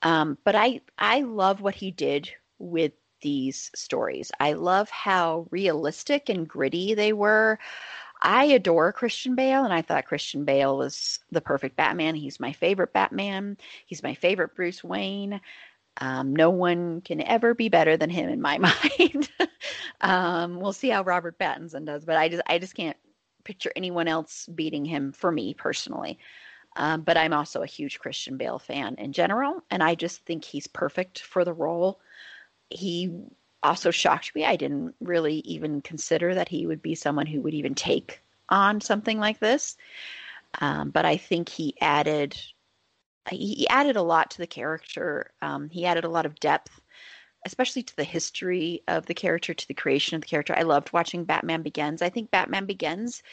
Um, but I, I love what he did with these stories. I love how realistic and gritty they were. I adore Christian Bale, and I thought Christian Bale was the perfect Batman. He's my favorite Batman. He's my favorite Bruce Wayne. Um, no one can ever be better than him in my mind. um, we'll see how Robert Pattinson does, but I just, I just can't picture anyone else beating him for me personally. Um, but I'm also a huge Christian Bale fan in general, and I just think he's perfect for the role. He also shocked me. I didn't really even consider that he would be someone who would even take on something like this. Um, but I think he added he added a lot to the character. Um, he added a lot of depth, especially to the history of the character, to the creation of the character. I loved watching Batman Begins. I think Batman Begins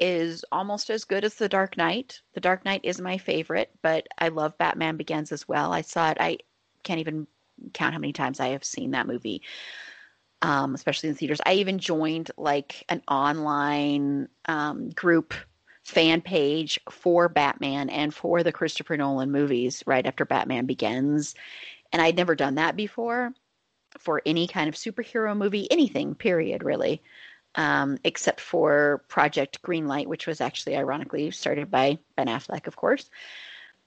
is almost as good as The Dark Knight. The Dark Knight is my favorite, but I love Batman Begins as well. I saw it. I can't even count how many times I have seen that movie, um, especially in theaters. I even joined, like, an online um, group fan page for Batman and for the Christopher Nolan movies right after Batman Begins. And I'd never done that before for any kind of superhero movie, anything, period, really. um, except for Project Greenlight, which was actually ironically started by Ben Affleck, of course.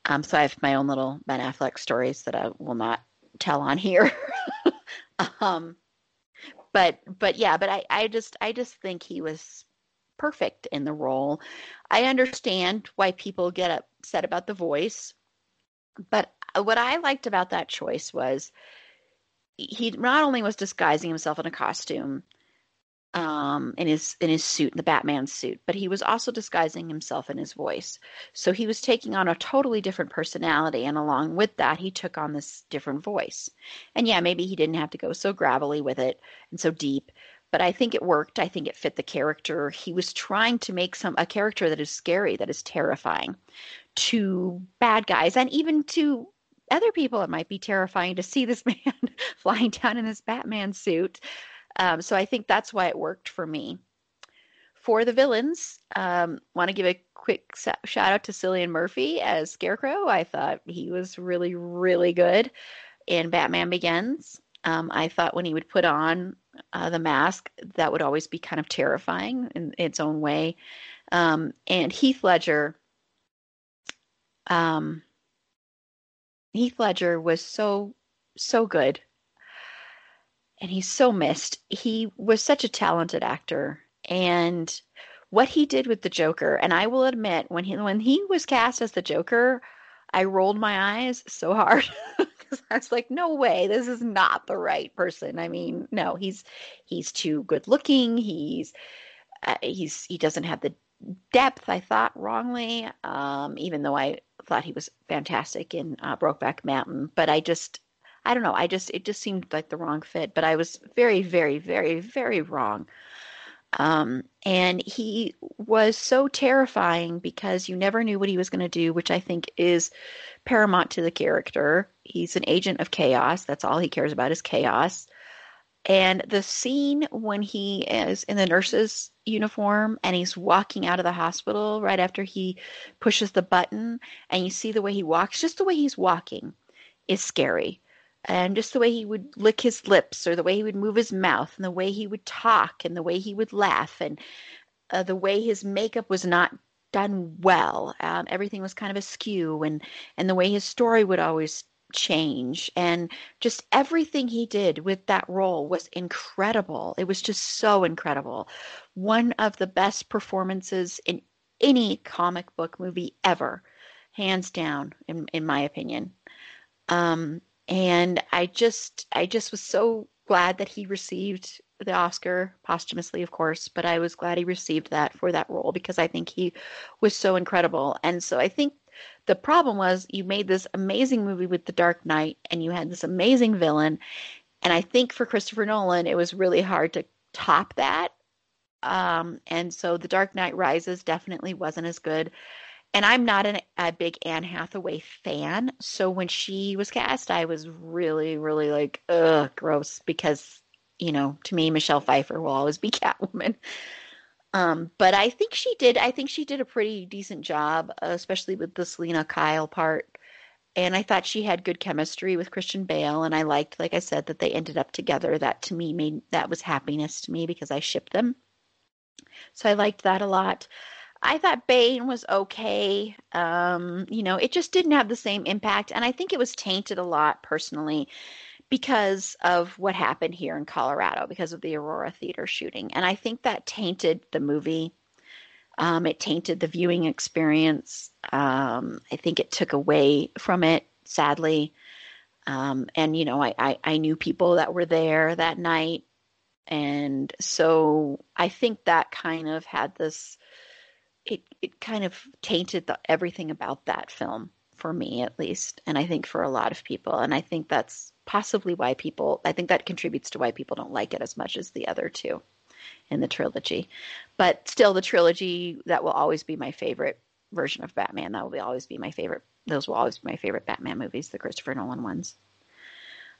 Um, so I have my own little Ben Affleck stories that I will not tell on here. um, but but yeah, but I, I just I just think he was perfect in the role. I understand why people get upset about the voice, but what I liked about that choice was he not only was disguising himself in a costume, um, in his in his suit, the Batman suit, but he was also disguising himself in his voice. So he was taking on a totally different personality, and along with that, he took on this different voice. And yeah, maybe he didn't have to go so gravelly with it and so deep, but I think it worked. I think it fit the character. He was trying to make some a character that is scary, that is terrifying to bad guys, and even to other people. It might be terrifying to see this man flying down in this Batman suit. Um, so I think that's why it worked for me. For the villains, um, want to give a quick shout out to Cillian Murphy as Scarecrow. I thought he was really, really good in Batman Begins. Um, I thought when he would put on uh, the mask, that would always be kind of terrifying in its own way. Um, and Heath Ledger, um, Heath Ledger was so, so good. And he's so missed. He was such a talented actor. And what he did with the Joker, and I will admit, when he when he was cast as the Joker, I rolled my eyes so hard. I was like, no way, this is not the right person. I mean, no, he's he's too good looking. He's uh, he's he doesn't have the depth, I thought wrongly, um, even though I thought he was fantastic in uh, Brokeback Mountain. But I just, I don't know, I just, it just seemed like the wrong fit. But I was very, very, very, very wrong. Um, and he was so terrifying because you never knew what he was going to do, which I think is paramount to the character. He's an agent of chaos. That's all he cares about is chaos. And the scene when he is in the nurse's uniform and he's walking out of the hospital right after he pushes the button, and you see the way he walks, just the way he's walking is scary. And just the way he would lick his lips, or the way he would move his mouth, and the way he would talk, and the way he would laugh, and uh, the way his makeup was not done well. Um, everything was kind of askew, and, and the way his story would always change. And just everything he did with that role was incredible. It was just so incredible. One of the best performances in any comic book movie ever, hands down, in, in my opinion. Um... And I just, I just was so glad that he received the Oscar posthumously, of course, but I was glad he received that for that role because I think he was so incredible. And so I think the problem was you made this amazing movie with The Dark Knight and you had this amazing villain. And I think for Christopher Nolan, it was really hard to top that. Um, and so The Dark Knight Rises definitely wasn't as good. And I'm not an, a big Anne Hathaway fan, so when she was cast, I was really, really like, ugh, gross, because, you know, to me, Michelle Pfeiffer will always be Catwoman. Um, but I think she did, I think she did a pretty decent job, especially with the Selena Kyle part. And I thought she had good chemistry with Christian Bale, and I liked, like I said, that they ended up together. That, to me, made, that was happiness to me because I shipped them. So I liked that a lot. I thought Bane was okay. Um, you know, it just didn't have the same impact. And I think it was tainted a lot personally because of what happened here in Colorado, because of the Aurora Theater shooting. And I think that tainted the movie. Um, it tainted the viewing experience. Um, I think it took away from it, sadly. Um, and, you know, I, I, I knew people that were there that night. And so I think that kind of had this... It it kind of tainted the, everything about that film, for me at least, and I think for a lot of people. And I think that's possibly why people, I think that contributes to why people don't like it as much as the other two in the trilogy. But still, the trilogy, that will always be my favorite version of Batman. That will be, always be my favorite. Those will always be my favorite Batman movies, the Christopher Nolan ones.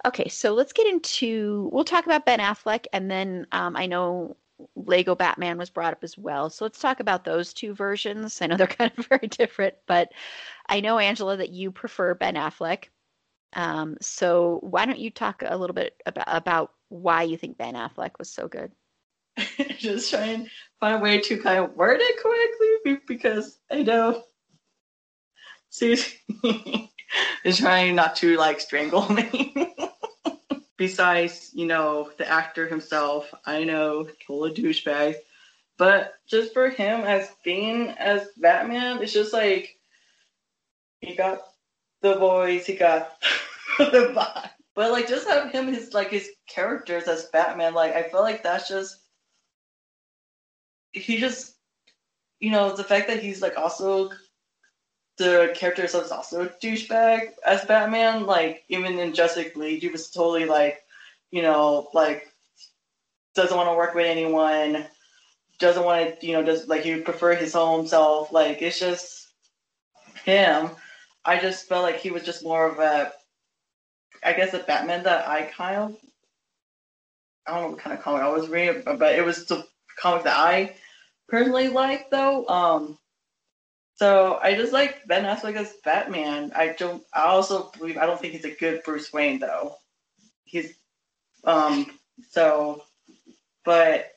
Okay, so let's get into, we'll talk about Ben Affleck, and then um, I know... Lego Batman was brought up as well. So let's talk about those two versions. I know they're kind of very different, but I know, Angela, that you prefer Ben Affleck. Um, so why don't you talk a little bit about, about why you think Ben Affleck was so good? just try and find a way to kind of word it correctly, because I know, seriously, is trying not to, like, strangle me. Besides, you know, the actor himself, I know, full of douchebags, but just for him as being as Batman, it's just like, he got the voice, he got the vibe. But, like, just have him, his, like, his characters as Batman, like, I feel like that's just, he just, you know, the fact that he's, like, also, the character is also a douchebag as Batman, like, even in Justice League, he was totally, like, you know, like, doesn't want to work with anyone, doesn't want to, you know, just, like, he would prefer his own self, like, it's just him. I just felt like he was just more of a, I guess, a Batman that I kind of, I don't know what kind of comic I was reading, but it was the comic that I personally liked, though. Um, so I just like Ben Affleck as Batman. I don't, I also believe, I don't think he's a good Bruce Wayne, though. He's, um, so, but,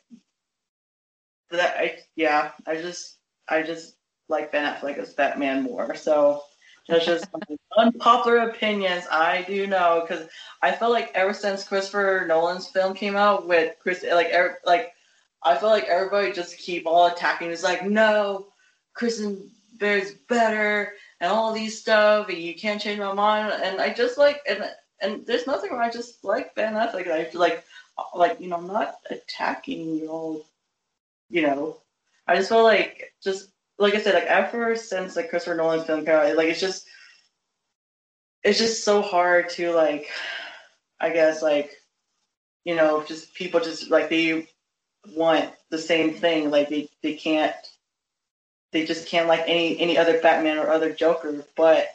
that I, yeah, I just, I just like Ben Affleck as Batman more, so. That's just unpopular opinions, I do know, because I feel like ever since Christopher Nolan's film came out with Chris, like, er, like, I feel like everybody just keep all attacking. It's like, no, Christian Bale's better, and all these stuff, and you can't change my mind. And I just like, and and there's nothing where I just like Ben Affleck. I feel like, like, you know, I'm not attacking you all, you know. I just feel like just. Like I said, like, ever since, like, Christopher Nolan's film came out, like, it's just, it's just so hard to, like, I guess, like, you know, just people just, like, they want the same thing. Like, they, they can't, they just can't like any, any other Batman or other Joker, but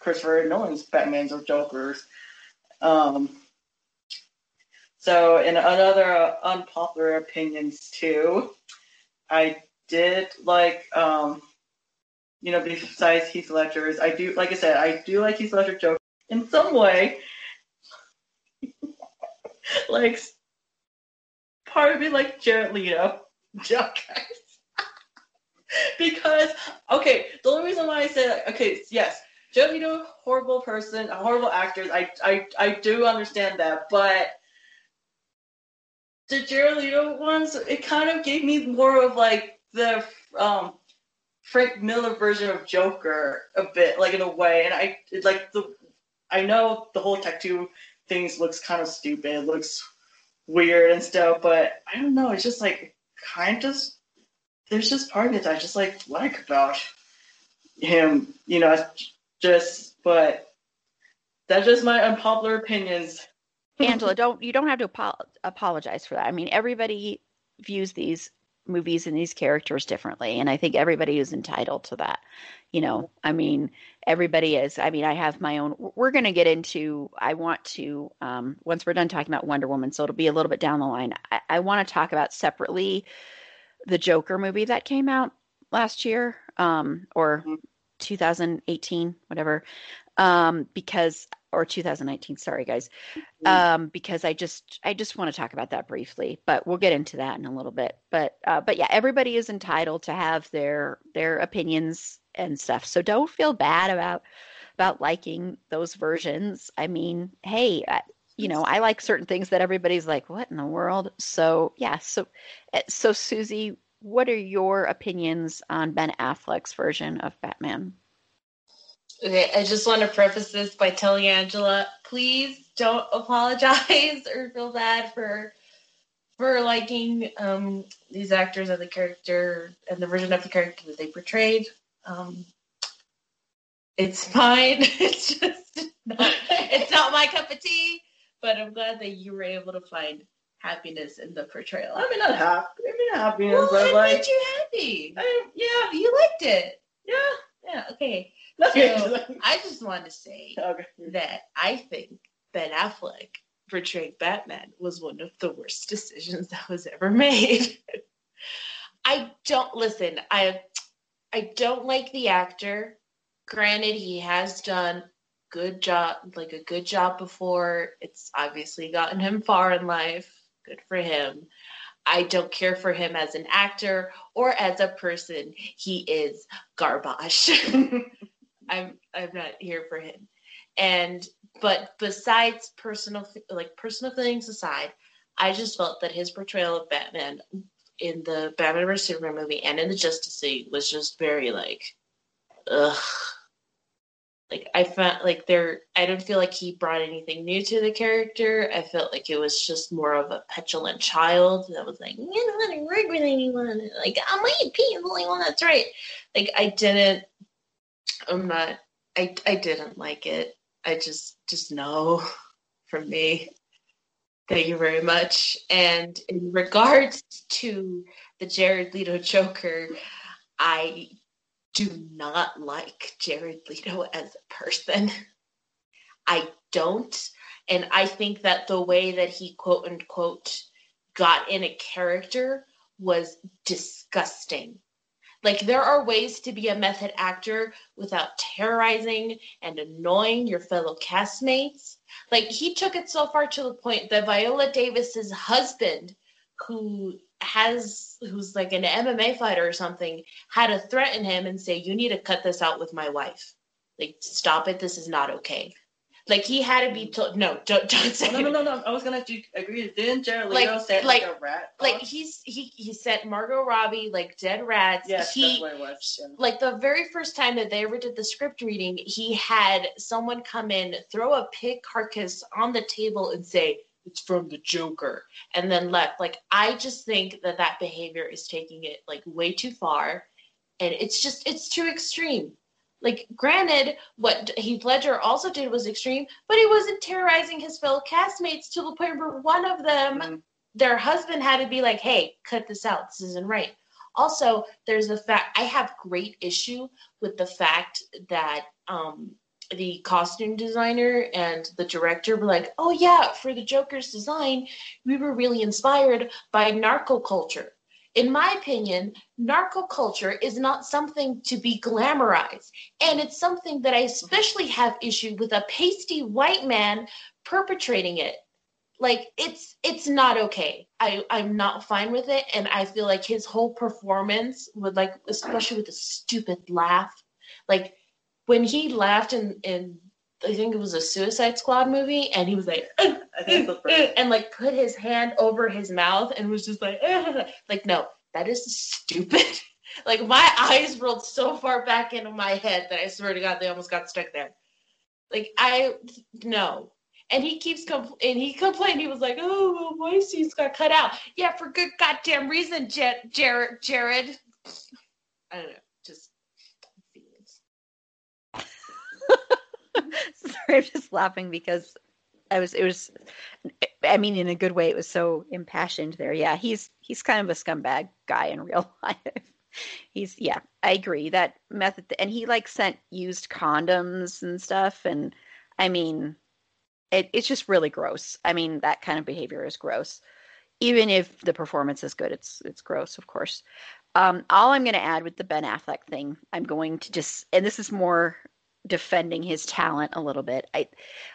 Christopher Nolan's Batmans or Jokers. Um, so, and another uh, unpopular opinions, too, I did like, um, you know, besides Heath Ledger's, I do, like I said, I do like Heath Ledger's Joker in some way. Like, part of me, like, Jared Leto Joker. Because, okay, the only reason why I say, like, okay, yes, Jared Leto, horrible person, horrible actors, I, I, I do understand that, but the Jared Leto ones, it kind of gave me more of, like, the um, Frank Miller version of Joker a bit, like, in a way, and I like the. I know the whole tattoo things looks kind of stupid, looks weird and stuff, but I don't know. It's just like kind of. There's just part of it that I just like like about him, you know. Just, but that's just my unpopular opinions. Angela, don't you don't have to apo- apologize for that. I mean, everybody views these movies and these characters differently, and I think everybody is entitled to that, you know. I mean, everybody is. I mean, I have my own. We're going to get into, I want to um once we're done talking about Wonder Woman, so it'll be a little bit down the line, I, I want to talk about separately the Joker movie that came out last year, um or mm-hmm. two thousand eighteen, whatever, um because or two thousand nineteen, sorry guys, um, because I just I just want to talk about that briefly, but we'll get into that in a little bit. But uh, but yeah, everybody is entitled to have their their opinions and stuff, so don't feel bad about about liking those versions. I mean, hey, I, you know, I like certain things that everybody's like, what in the world? So yeah, so so Susie, what are your opinions on Ben Affleck's version of Batman? Okay, I just want to preface this by telling Angela, please don't apologize or feel bad for for liking um, these actors and the character and the version of the character that they portrayed. Um, it's fine. It's just not, it's not my cup of tea, but I'm glad that you were able to find happiness in the portrayal. I mean, not happy. I mean, not happiness, well, but it like, made you happy. I, yeah, you liked it. Yeah. Yeah. Okay. So, I just want to say okay. that I think Ben Affleck portraying Batman was one of the worst decisions that was ever made. I don't listen. I I don't like the actor. Granted, he has done good job, like a good job before. It's obviously gotten him far in life. Good for him. I don't care for him as an actor or as a person. He is garbage. I'm I'm not here for him. And but besides personal like personal feelings aside, I just felt that his portrayal of Batman in the Batman versus Superman movie and in the Justice League was just very like, ugh. Like I felt like there, I didn't feel like he brought anything new to the character. I felt like it was just more of a petulant child that was like, you don't want to work with anyone. Like I'm like, he's the only one that's right. Like I didn't, I'm not, I I didn't like it. I just just no from me. Thank you very much. And in regards to the Jared Leto Joker, I do not like Jared Leto as a person. I don't. And I think that the way that he, quote unquote, got in a character was disgusting. Like, there are ways to be a method actor without terrorizing and annoying your fellow castmates. Like, he took it so far to the point that Viola Davis's husband, who has, who's like an M M A fighter or something, had to threaten him and say, you need to cut this out with my wife. Like, stop it. This is not okay. Like, he had to be told, no, don't, don't say no, it. No, no, no. I was going to agree. Didn't Jared Leto like, say like, like a rat? Dog? Like, he's, he he sent Margot Robbie, like, dead rats. Yes, he, that's what it was. Yeah. Like, the very first time that they ever did the script reading, he had someone come in, throw a pig carcass on the table and say, it's from the Joker, and then left. Like, I just think that that behavior is taking it, like, way too far, and it's just, it's too extreme. Like, granted, what Heath Ledger also did was extreme, but he wasn't terrorizing his fellow castmates to the point where one of them, mm-hmm. their husband had to be like, hey, cut this out. This isn't right. Also, there's the fact, I have great issue with the fact that um, the costume designer and the director were like, oh, yeah, for the Joker's design, we were really inspired by narco culture. In my opinion, narco culture is not something to be glamorized. And it's something that I especially have issue with a pasty white man perpetrating it. Like, it's it's not okay. I, I'm not fine with it. And I feel like his whole performance would, like, especially with the stupid laugh. Like, when he laughed in, in I think it was a Suicide Squad movie, and he was like, uh, uh, uh, and, like, put his hand over his mouth and was just like, uh, like, no, that is stupid. Like, my eyes rolled so far back into my head that I swear to God, they almost got stuck there. Like, I, no. And he keeps, compl- and he complained, he was like, oh, my voice he's got cut out. Yeah, for good goddamn reason, J- Jared, Jared. I don't know, just feelings. Sorry, I'm just laughing because I was, it was, I mean, in a good way, it was so impassioned there. Yeah, he's, he's kind of a scumbag guy in real life. He's, yeah, I agree. That method, and he like sent used condoms and stuff. And I mean, it, it's just really gross. I mean, that kind of behavior is gross. Even if the performance is good, it's, it's gross, of course. Um, all I'm going to add with the Ben Affleck thing, I'm going to just, and this is more defending his talent a little bit. I,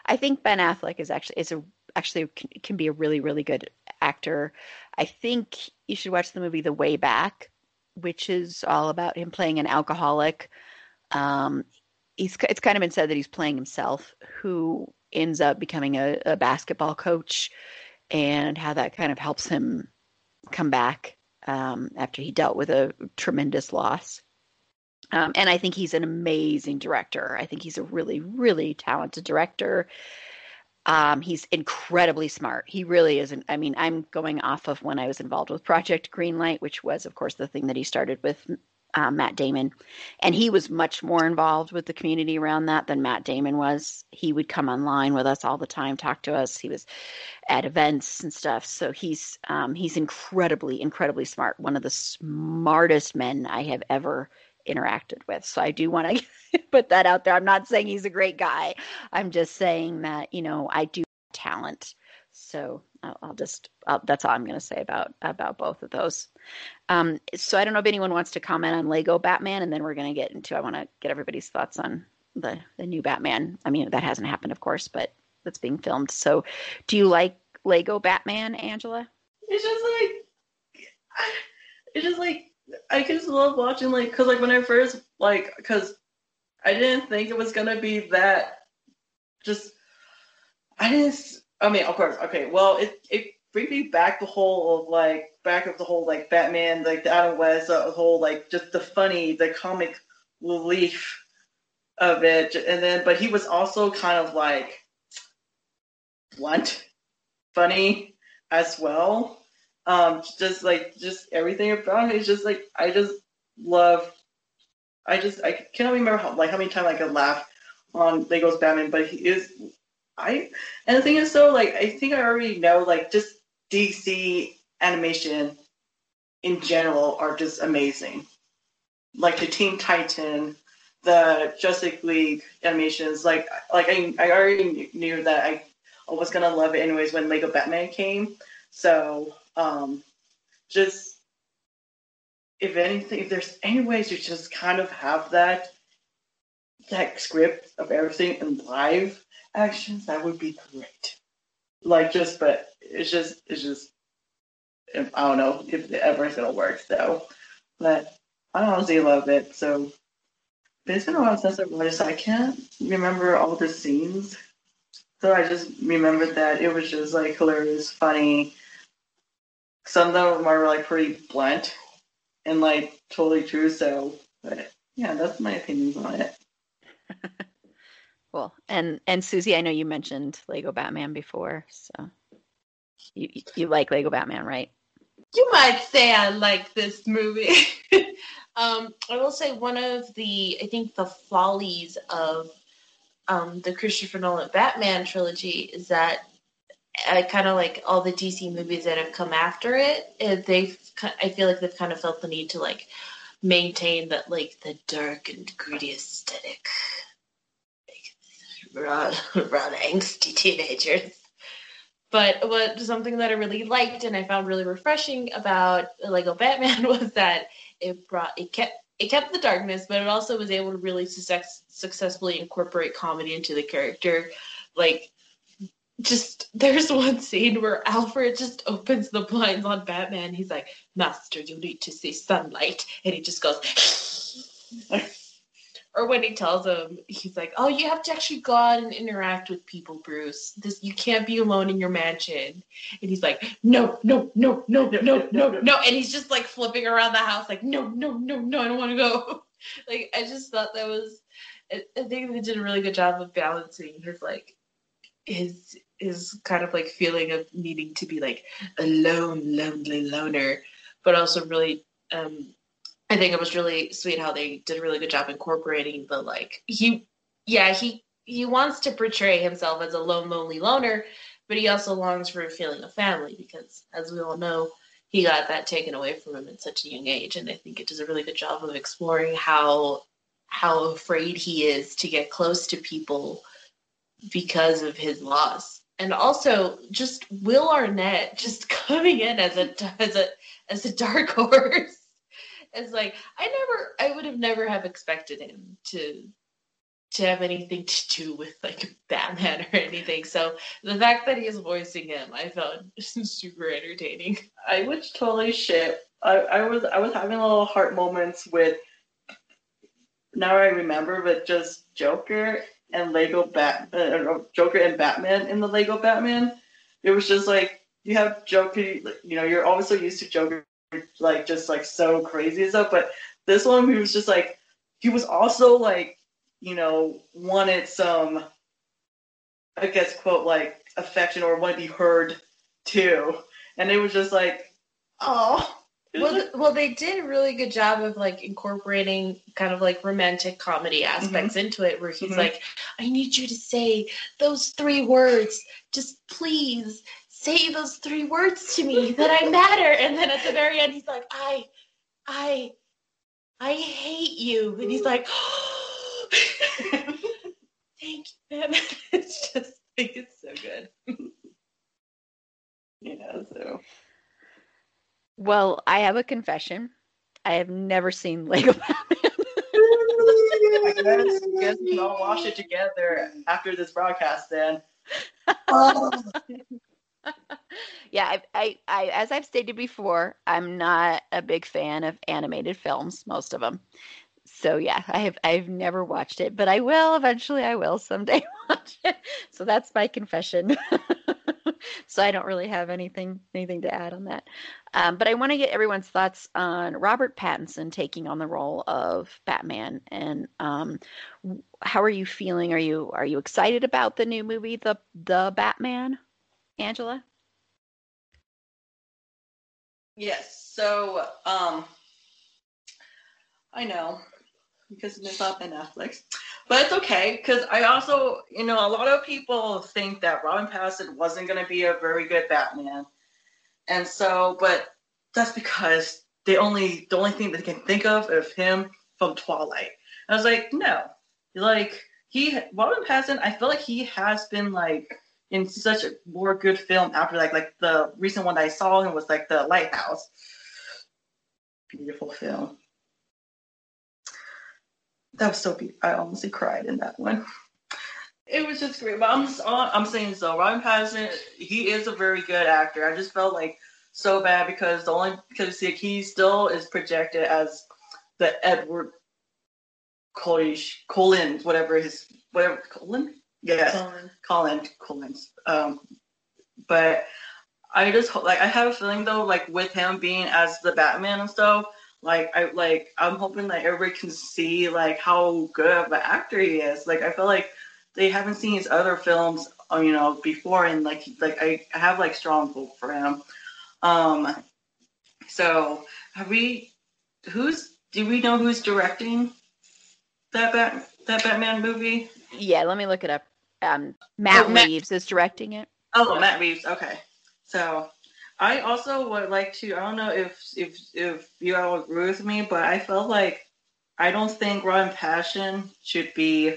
I think Ben Affleck is actually is a actually can, can be a really really good actor. I think you should watch the movie The Way Back, which is all about him playing an alcoholic. Um, he's it's kind of been said that he's playing himself, who ends up becoming a, a basketball coach, and how that kind of helps him come back um, after he dealt with a tremendous loss. Um, and I think he's an amazing director. I think he's a really, really talented director. Um, he's incredibly smart. He really isn't. I mean, I'm going off of when I was involved with Project Greenlight, which was, of course, the thing that he started with uh, Matt Damon. And he was much more involved with the community around that than Matt Damon was. He would come online with us all the time, talk to us. He was at events and stuff. So he's um, he's incredibly, incredibly smart. One of the smartest men I have ever interacted with. So I do want to put that out there. I'm not saying he's a great guy. I'm just saying that, you know, I do have talent. So I'll, I'll just, I'll, that's all I'm going to say about, about both of those. Um, so I don't know if anyone wants to comment on Lego Batman, and then we're going to get into, I want to get everybody's thoughts on the, the new Batman. I mean, that hasn't happened, of course, but that's being filmed. So do you like Lego Batman, Angela? It's just like, It's just like, I just love watching, like, because, like, when I first, like, because I didn't think it was going to be that, just, I didn't, I mean, of course, okay, well, it, it brings me back the whole of, like, back of the whole, like, Batman, like, the Adam West, the whole, like, just the funny, the comic relief of it, and then, but he was also kind of, like, blunt, funny as well. Um, just like, just everything about it is just like, I just love, I just, I cannot remember how, like, how many times I could laugh on Lego's Batman, but he is, I, and the thing is though, like, I think I already know, like, just D C animation in general are just amazing. Like the Teen Titan, the Justice League animations, like, like I, I already knew that I, I was gonna love it anyways when Lego Batman came, so... Um, just if anything, if there's any ways to just kind of have that that script of everything in live actions, that would be great. Like just, but it's just, it's just, if, I don't know if ever it's gonna work. So, but I honestly love it. So, but it's been a while since I've watched, so I can't remember all the scenes. So I just remembered that it was just like hilarious, funny. Some of them are like pretty blunt and like totally true. So, but yeah, that's my opinions on it. Cool. And and Susie, I know you mentioned Lego Batman before, so you you like Lego Batman, right? You might say I like this movie. um, I will say one of the I think the follies of um, the Christopher Nolan Batman trilogy is that. I kind of like all the D C movies that have come after it. They've, I feel like they've kind of felt the need to like maintain that like the dark and gritty aesthetic. Like, we're all, we're all angsty teenagers. But what something that I really liked and I found really refreshing about Lego Batman was that it brought it kept it kept the darkness, but it also was able to really success, successfully incorporate comedy into the character, like. Just, there's one scene where Alfred just opens the blinds on Batman. He's like, "Master, you need to see sunlight." And he just goes, or when he tells him, he's like, "Oh, you have to actually go out and interact with people, Bruce. This, you can't be alone in your mansion." And he's like, "No, no, no, no, no, no, no, no." And he's just like flipping around the house, like, "No, no, no, no, I don't want to go." Like, I just thought that was, I, I think they did a really good job of balancing his, like, his his kind of like feeling of needing to be like a lone, lonely loner, but also really, um, I think it was really sweet how they did a really good job incorporating the like he, yeah he he wants to portray himself as a lone, lonely loner, but he also longs for a feeling of family because as we all know, he got that taken away from him at such a young age, and I think it does a really good job of exploring how how afraid he is to get close to people. Because of his loss, and also just Will Arnett just coming in as a as a as a dark horse, it's like I never I would have never have expected him to to have anything to do with like Batman or anything. So the fact that he is voicing him, I found super entertaining. I was totally shit. I, I was I was having a little heart moments with. Now I remember, but just Joker. And Lego Batman, uh, Joker and Batman in the Lego Batman, it was just like you have Joker, you know, you're always so used to Joker, like just like so crazy and stuff. But this one, he was just like, he was also like, you know, wanted some, I guess, quote like affection or want to be heard too. And it was just like, oh. Well, well, they did a really good job of, like, incorporating kind of, like, romantic comedy aspects mm-hmm. into it where he's mm-hmm. like, I need you to say those three words. Just please say those three words to me that I matter. And then at the very end, he's like, I, I, I hate you. And he's like, oh, thank you, man. It's just, I think it's so good. Yeah, so... Well, I have a confession. I have never seen Lego Batman. I guess, I guess we all watch it together after this broadcast then. Oh. Yeah, I, I, I, as I've stated before, I'm not a big fan of animated films, most of them. So yeah, I have, I've never watched it, but I will eventually. I will someday watch it. So that's my confession. So I don't really have anything, anything to add on that. Um, but I want to get everyone's thoughts on Robert Pattinson taking on the role of Batman, and um, how are you feeling? Are you, are you excited about the new movie, the the Batman? Angela? Yes. So um, I know, because it's not Ben Affleck. But it's okay, because I also, you know, a lot of people think that Robin Pattinson wasn't going to be a very good Batman. And so, but that's because they only, the only thing they can think of is him from Twilight. I was like, no. Like, he, Robin Pattinson, I feel like he has been, like, in such a more good film after, like, like the recent one that I saw him was, like, The Lighthouse. Beautiful film. That was so beautiful. I honestly cried in that one. It was just great. But I'm just, I'm saying so. Robin Pattinson, he is a very good actor. I just felt like so bad because the only because like, he still is projected as the Edward Colish Collins, whatever his whatever Colin, yes, Colin, Colin Collins. Um, but I just like I have a feeling though, like with him being as the Batman and stuff. Like I like I'm hoping that everybody can see like how good of an actor he is. Like I feel like they haven't seen his other films, you know, before, and like like I have like strong hope for him. Um, so have we? Who's do we know who's directing that Bat, that Batman movie? Yeah, let me look it up. Um, Matt oh, Reeves Matt, is directing it. Oh, Matt Reeves. Okay, so. I also would like to, I don't know if if if you all agree with me, but I felt like I don't think Robin Pattinson should be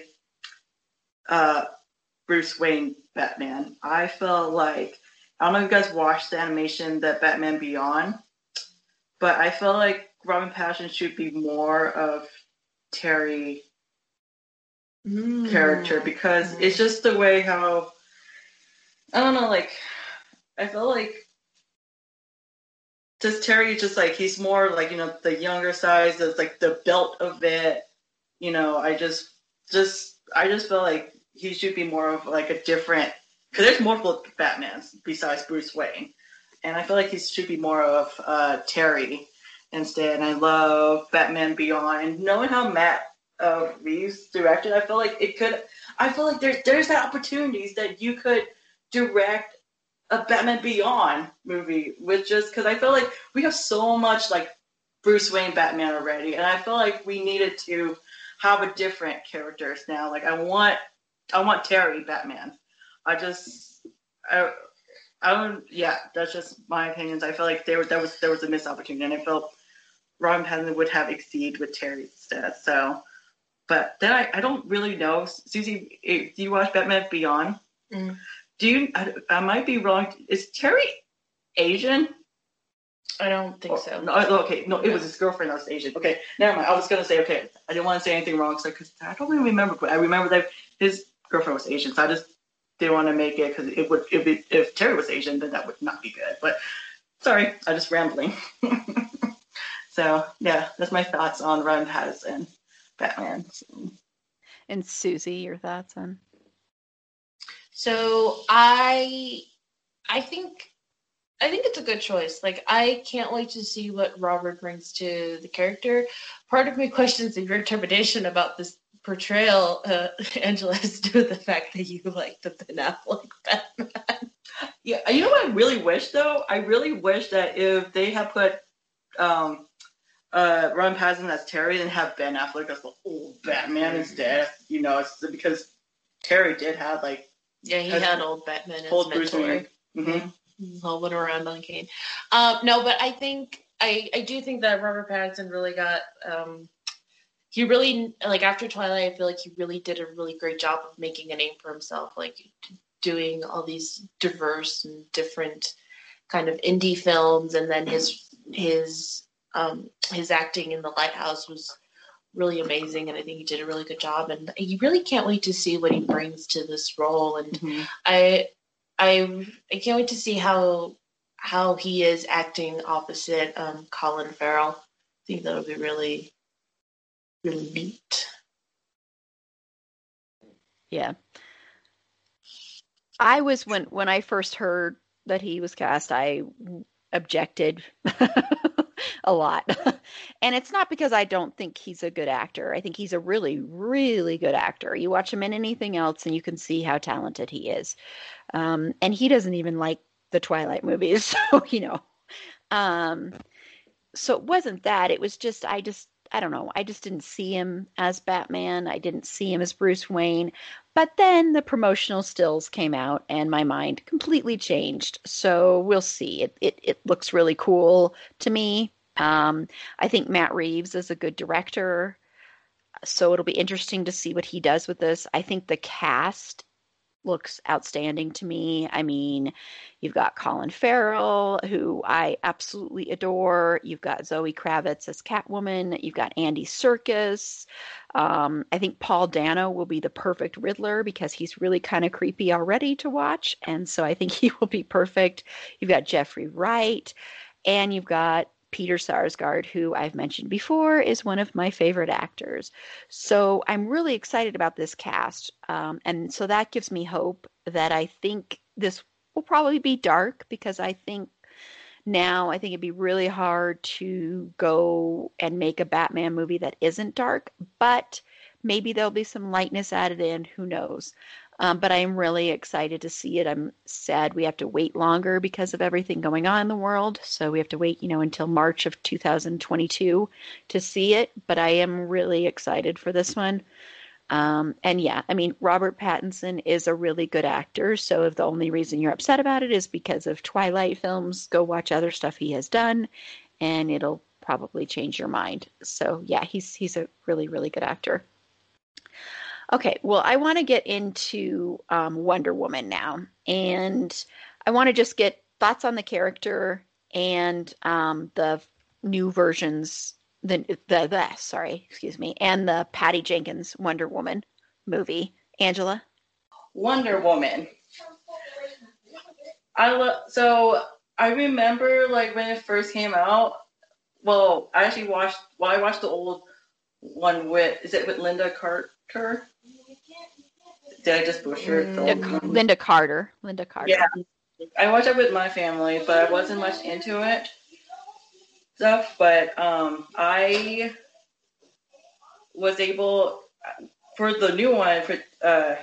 uh, Bruce Wayne Batman. I felt like, I don't know if you guys watched the animation, that Batman Beyond, but I felt like Robin Pattinson should be more of Terry mm. character because mm. it's just the way how, I don't know, like, I felt like just Terry, just like he's more like, you know, the younger size, that's like the belt of it, you know. I just, just, I just feel like he should be more of like a different, because there's multiple Batmans besides Bruce Wayne, and I feel like he should be more of uh, Terry instead. And I love Batman Beyond, and knowing how Matt uh, Reeves directed, I feel like it could. I feel like there's there's that opportunities that you could direct a Batman Beyond movie, which is because I feel like we have so much like Bruce Wayne Batman already, and I feel like we needed to have a different characters now. Like I want, I want Terry Batman. I just, I, I don't. Yeah, that's just my opinions. I feel like there was there was there was a missed opportunity, and I felt Robin Pattinson would have exceeded with Terry instead. So, but then I, I don't really know. Susie, do you watch Batman Beyond? Mm. Do you, I, I might be wrong. Is Terry Asian? I don't think oh, so. No, okay, no, it was his girlfriend that was Asian. Okay, never mind. I was going to say, okay, I didn't want to say anything wrong because I don't really remember, but I remember that his girlfriend was Asian, so I just didn't want to make it because it would, it would, if Terry was Asian, then that would not be good. But sorry, I'm just rambling. So, yeah, that's my thoughts on Robin Pattinson, Batman. So. And Susie, your thoughts on? So I, I think, I think it's a good choice. Like I can't wait to see what Robert brings to the character. Part of me questions your interpretation about this portrayal, uh, Angela, has to do with the fact that you like the Ben Affleck Batman. Yeah, you know what I really wish though? I really wish that if they had put um, uh, Robin Pattinson as Terry, then have Ben Affleck as the old Batman instead. You know, it's because Terry did have like. Yeah, he had old Batman as old mentor. Mm-hmm. Holding around on Kane. Um, no, but I think I, I do think that Robert Pattinson really got um, he really like after Twilight. I feel like he really did a really great job of making a name for himself, like doing all these diverse and different kind of indie films, and then his his um, his acting in The Lighthouse was really amazing, and I think he did a really good job, and you really can't wait to see what he brings to this role. And mm-hmm. I I I can't wait to see how how he is acting opposite um, Colin Farrell. I think that'll be really, really neat. Yeah. I was, when, when I first heard that he was cast, I objected a lot. And it's not because I don't think he's a good actor. I think he's a really, really good actor. You watch him in anything else and you can see how talented he is. Um, and he doesn't even like the Twilight movies. So, you know. Um, so it wasn't that. It was just, I just, I don't know. I just didn't see him as Batman. I didn't see him as Bruce Wayne. But then the promotional stills came out and my mind completely changed. So we'll see. It it, it looks really cool to me. Um, I think Matt Reeves is a good director. So it'll be interesting to see what he does with this. I think the cast looks outstanding to me. I mean, you've got Colin Farrell, who I absolutely adore. You've got Zoe Kravitz as Catwoman. You've got Andy Serkis. Um, I think Paul Dano will be the perfect Riddler because he's really kind of creepy already to watch. And so I think he will be perfect. You've got Jeffrey Wright. And you've got Peter Sarsgaard, who I've mentioned before, is one of my favorite actors. So I'm really excited about this cast. Um, and so that gives me hope that I think this will probably be dark, because I think now I think it'd be really hard to go and make a Batman movie that isn't dark. But maybe there'll be some lightness added in. Who knows? Um, but I'm really excited to see it. I'm sad we have to wait longer because of everything going on in the world. So we have to wait, you know, until March of two thousand twenty-two to see it. But I am really excited for this one. Um, and yeah, I mean, Robert Pattinson is a really good actor. So if the only reason you're upset about it is because of Twilight films, go watch other stuff he has done and it'll probably change your mind. So yeah, he's, he's a really, really good actor. Okay, well, I want to get into um, Wonder Woman now, and I want to just get thoughts on the character and um, the new versions, the, the the sorry, excuse me, and the Patty Jenkins Wonder Woman movie. Angela? Wonder Woman. I lo- So I remember, like, when it first came out. Well, I actually watched. Well, I watched the old one with is it with Linda Carter? Did I just butcher it? Linda, Linda Carter. Linda Carter. Yeah. I watched it with my family, but I wasn't much into it. Stuff, but um, I was able, for the new one, for, uh,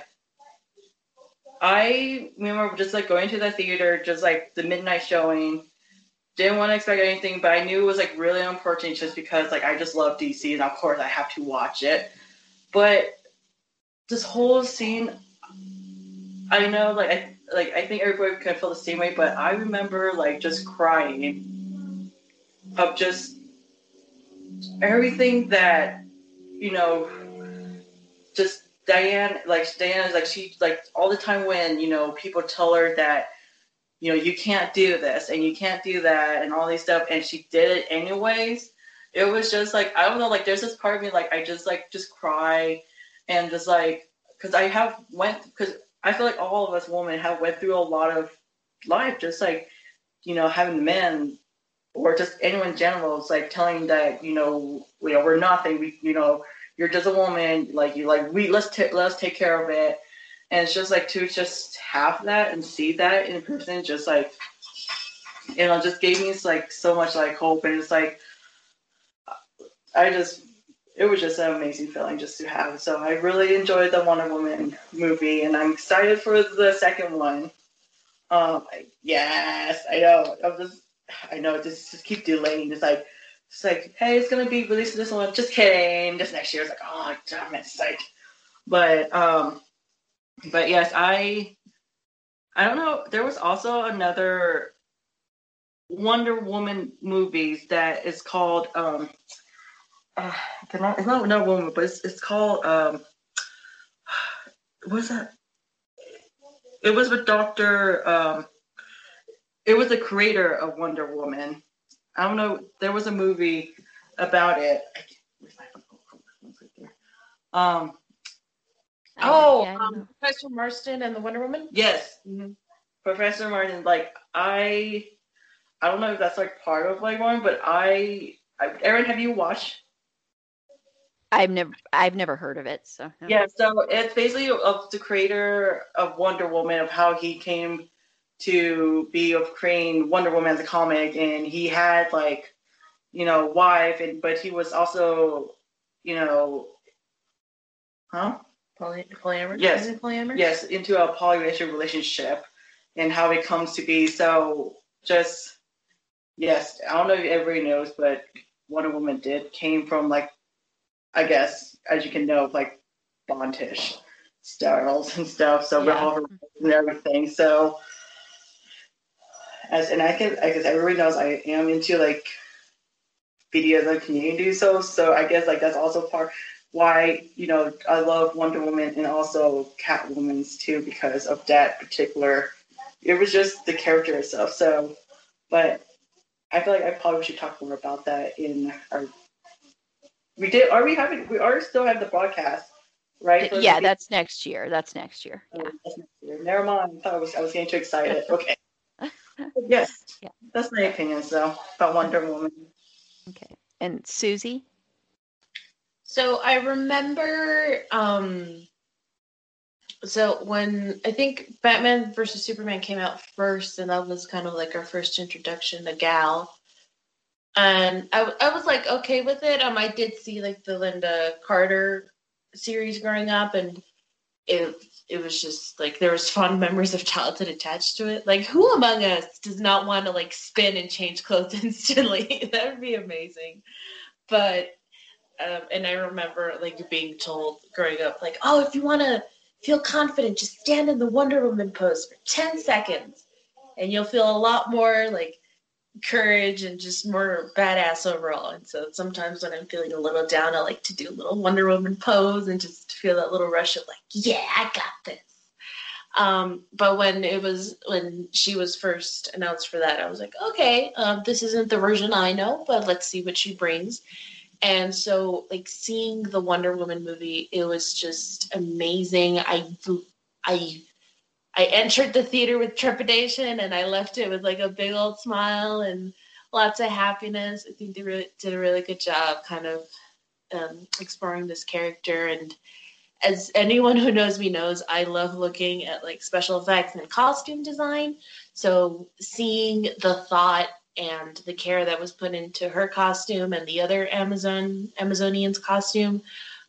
I remember just like going to the theater, just like the midnight showing. Didn't want to expect anything, but I knew it was like really important just because like I just love D C and of course I have to watch it. But this whole scene, I know, like, I, like, I think everybody kind of felt the same way, but I remember, like, just crying of just everything that, you know, just Diane, like, Diana's, like, she, like, all the time when, you know, people tell her that, you know, you can't do this and you can't do that and all these stuff, and she did it anyways. It was just, like, I don't know, like, there's this part of me, like, I just, like, just cry and just, like, because I have went, because I feel like all of us women have went through a lot of life, just, like, you know, having men or just anyone in general, it's, like, telling that, you know, you know we're nothing, we, you know, you're just a woman, like, you like, we, let's, t- let's take care of it. And it's just, like, to just have that and see that in person, just, like, you know, just gave me, like, so much, like, hope, and it's, like, I just, it was just an amazing feeling just to have. So I really enjoyed the Wonder Woman movie, and I'm excited for the second one. Um, yes, I know. I'm just, I know. Just, just keep delaying. It's like, it's like, hey, it's gonna be released this one. Just kidding. Just next year. It's like, oh damn, it's like. But, um, but yes, I, I don't know. There was also another Wonder Woman movies that is called. Um, Uh, not, it's not Wonder Woman, but it's, it's called, um, what was that? It was with Doctor, um, it was the creator of Wonder Woman. I don't know, there was a movie about it. I can't, where's my phone? Right there. Um, oh, oh yeah, um, Professor Marston and the Wonder Woman? Yes. Mm-hmm. Professor Martin, like, I, I don't know if that's, like, part of Lego one, but I, I, Erin, have you watched? I've never, I've never heard of it, so. No. Yeah, so it's basically of the creator of Wonder Woman, of how he came to be of creating Wonder Woman as a comic, and he had, like, you know, wife, and but he was also, you know, huh? Poly- polyamorous? Yes. Polyamorous? Yes, into a polyamorous relationship, and how it comes to be. So just, yes, I don't know if everybody knows, but Wonder Woman did, came from, like, I guess, as you can know, like, Bond-ish styles and stuff. So, yeah. With all her and everything. So, as, and I can, I guess everybody knows I am into, like, videos of community. So, so I guess, like, that's also part why, you know, I love Wonder Woman and also Catwoman's too, because of that particular, it was just the character itself. So, but I feel like I probably should talk more about that in our, we did, are we having, we are still having the broadcast, right? So yeah, that's be, next year. That's next year. Oh, yeah. That's next year. Never mind. I thought I was, I was getting too excited. Okay. Yes. Yeah. That's my opinion, so, about Wonder Woman. Okay. And Susie? So I remember, um, so when I think Batman versus Superman came out first, and that was kind of like our first introduction to Gal. And I, I was like, okay with it. Um, I did see like the Linda Carter series growing up, and it it was just like there was fond memories of childhood attached to it. Like, who among us does not want to like spin and change clothes instantly? That would be amazing. But um, and I remember like being told growing up, like, oh, if you want to feel confident, just stand in the Wonder Woman pose for ten seconds, and you'll feel a lot more like courage and just more badass overall. And so sometimes when I'm feeling a little down, I like to do a little Wonder Woman pose and just feel that little rush of like, yeah, I got this. Um, but when it was, when she was first announced for that, I was like, okay, um, this isn't the version I know, but let's see what she brings. And so like seeing the Wonder Woman movie, it was just amazing. I, I, I entered the theater with trepidation, and I left it with like a big old smile and lots of happiness. I think they really did a really good job kind of um, exploring this character. And as anyone who knows me knows, I love looking at like special effects and costume design. So seeing the thought and the care that was put into her costume and the other Amazon Amazonian's costume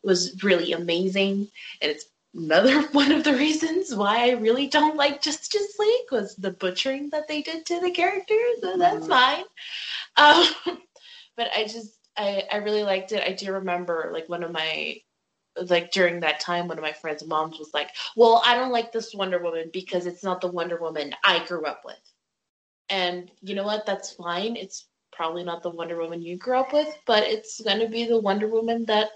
was really amazing. And it's another one of the reasons why I really don't like Justice League was the butchering that they did to the character, so that's fine. Um, but I just, I, I really liked it. I do remember, like, one of my, like, during that time, one of my friends' moms was like, well, I don't like this Wonder Woman because it's not the Wonder Woman I grew up with. And you know what? That's fine. It's probably not the Wonder Woman you grew up with, but it's going to be the Wonder Woman that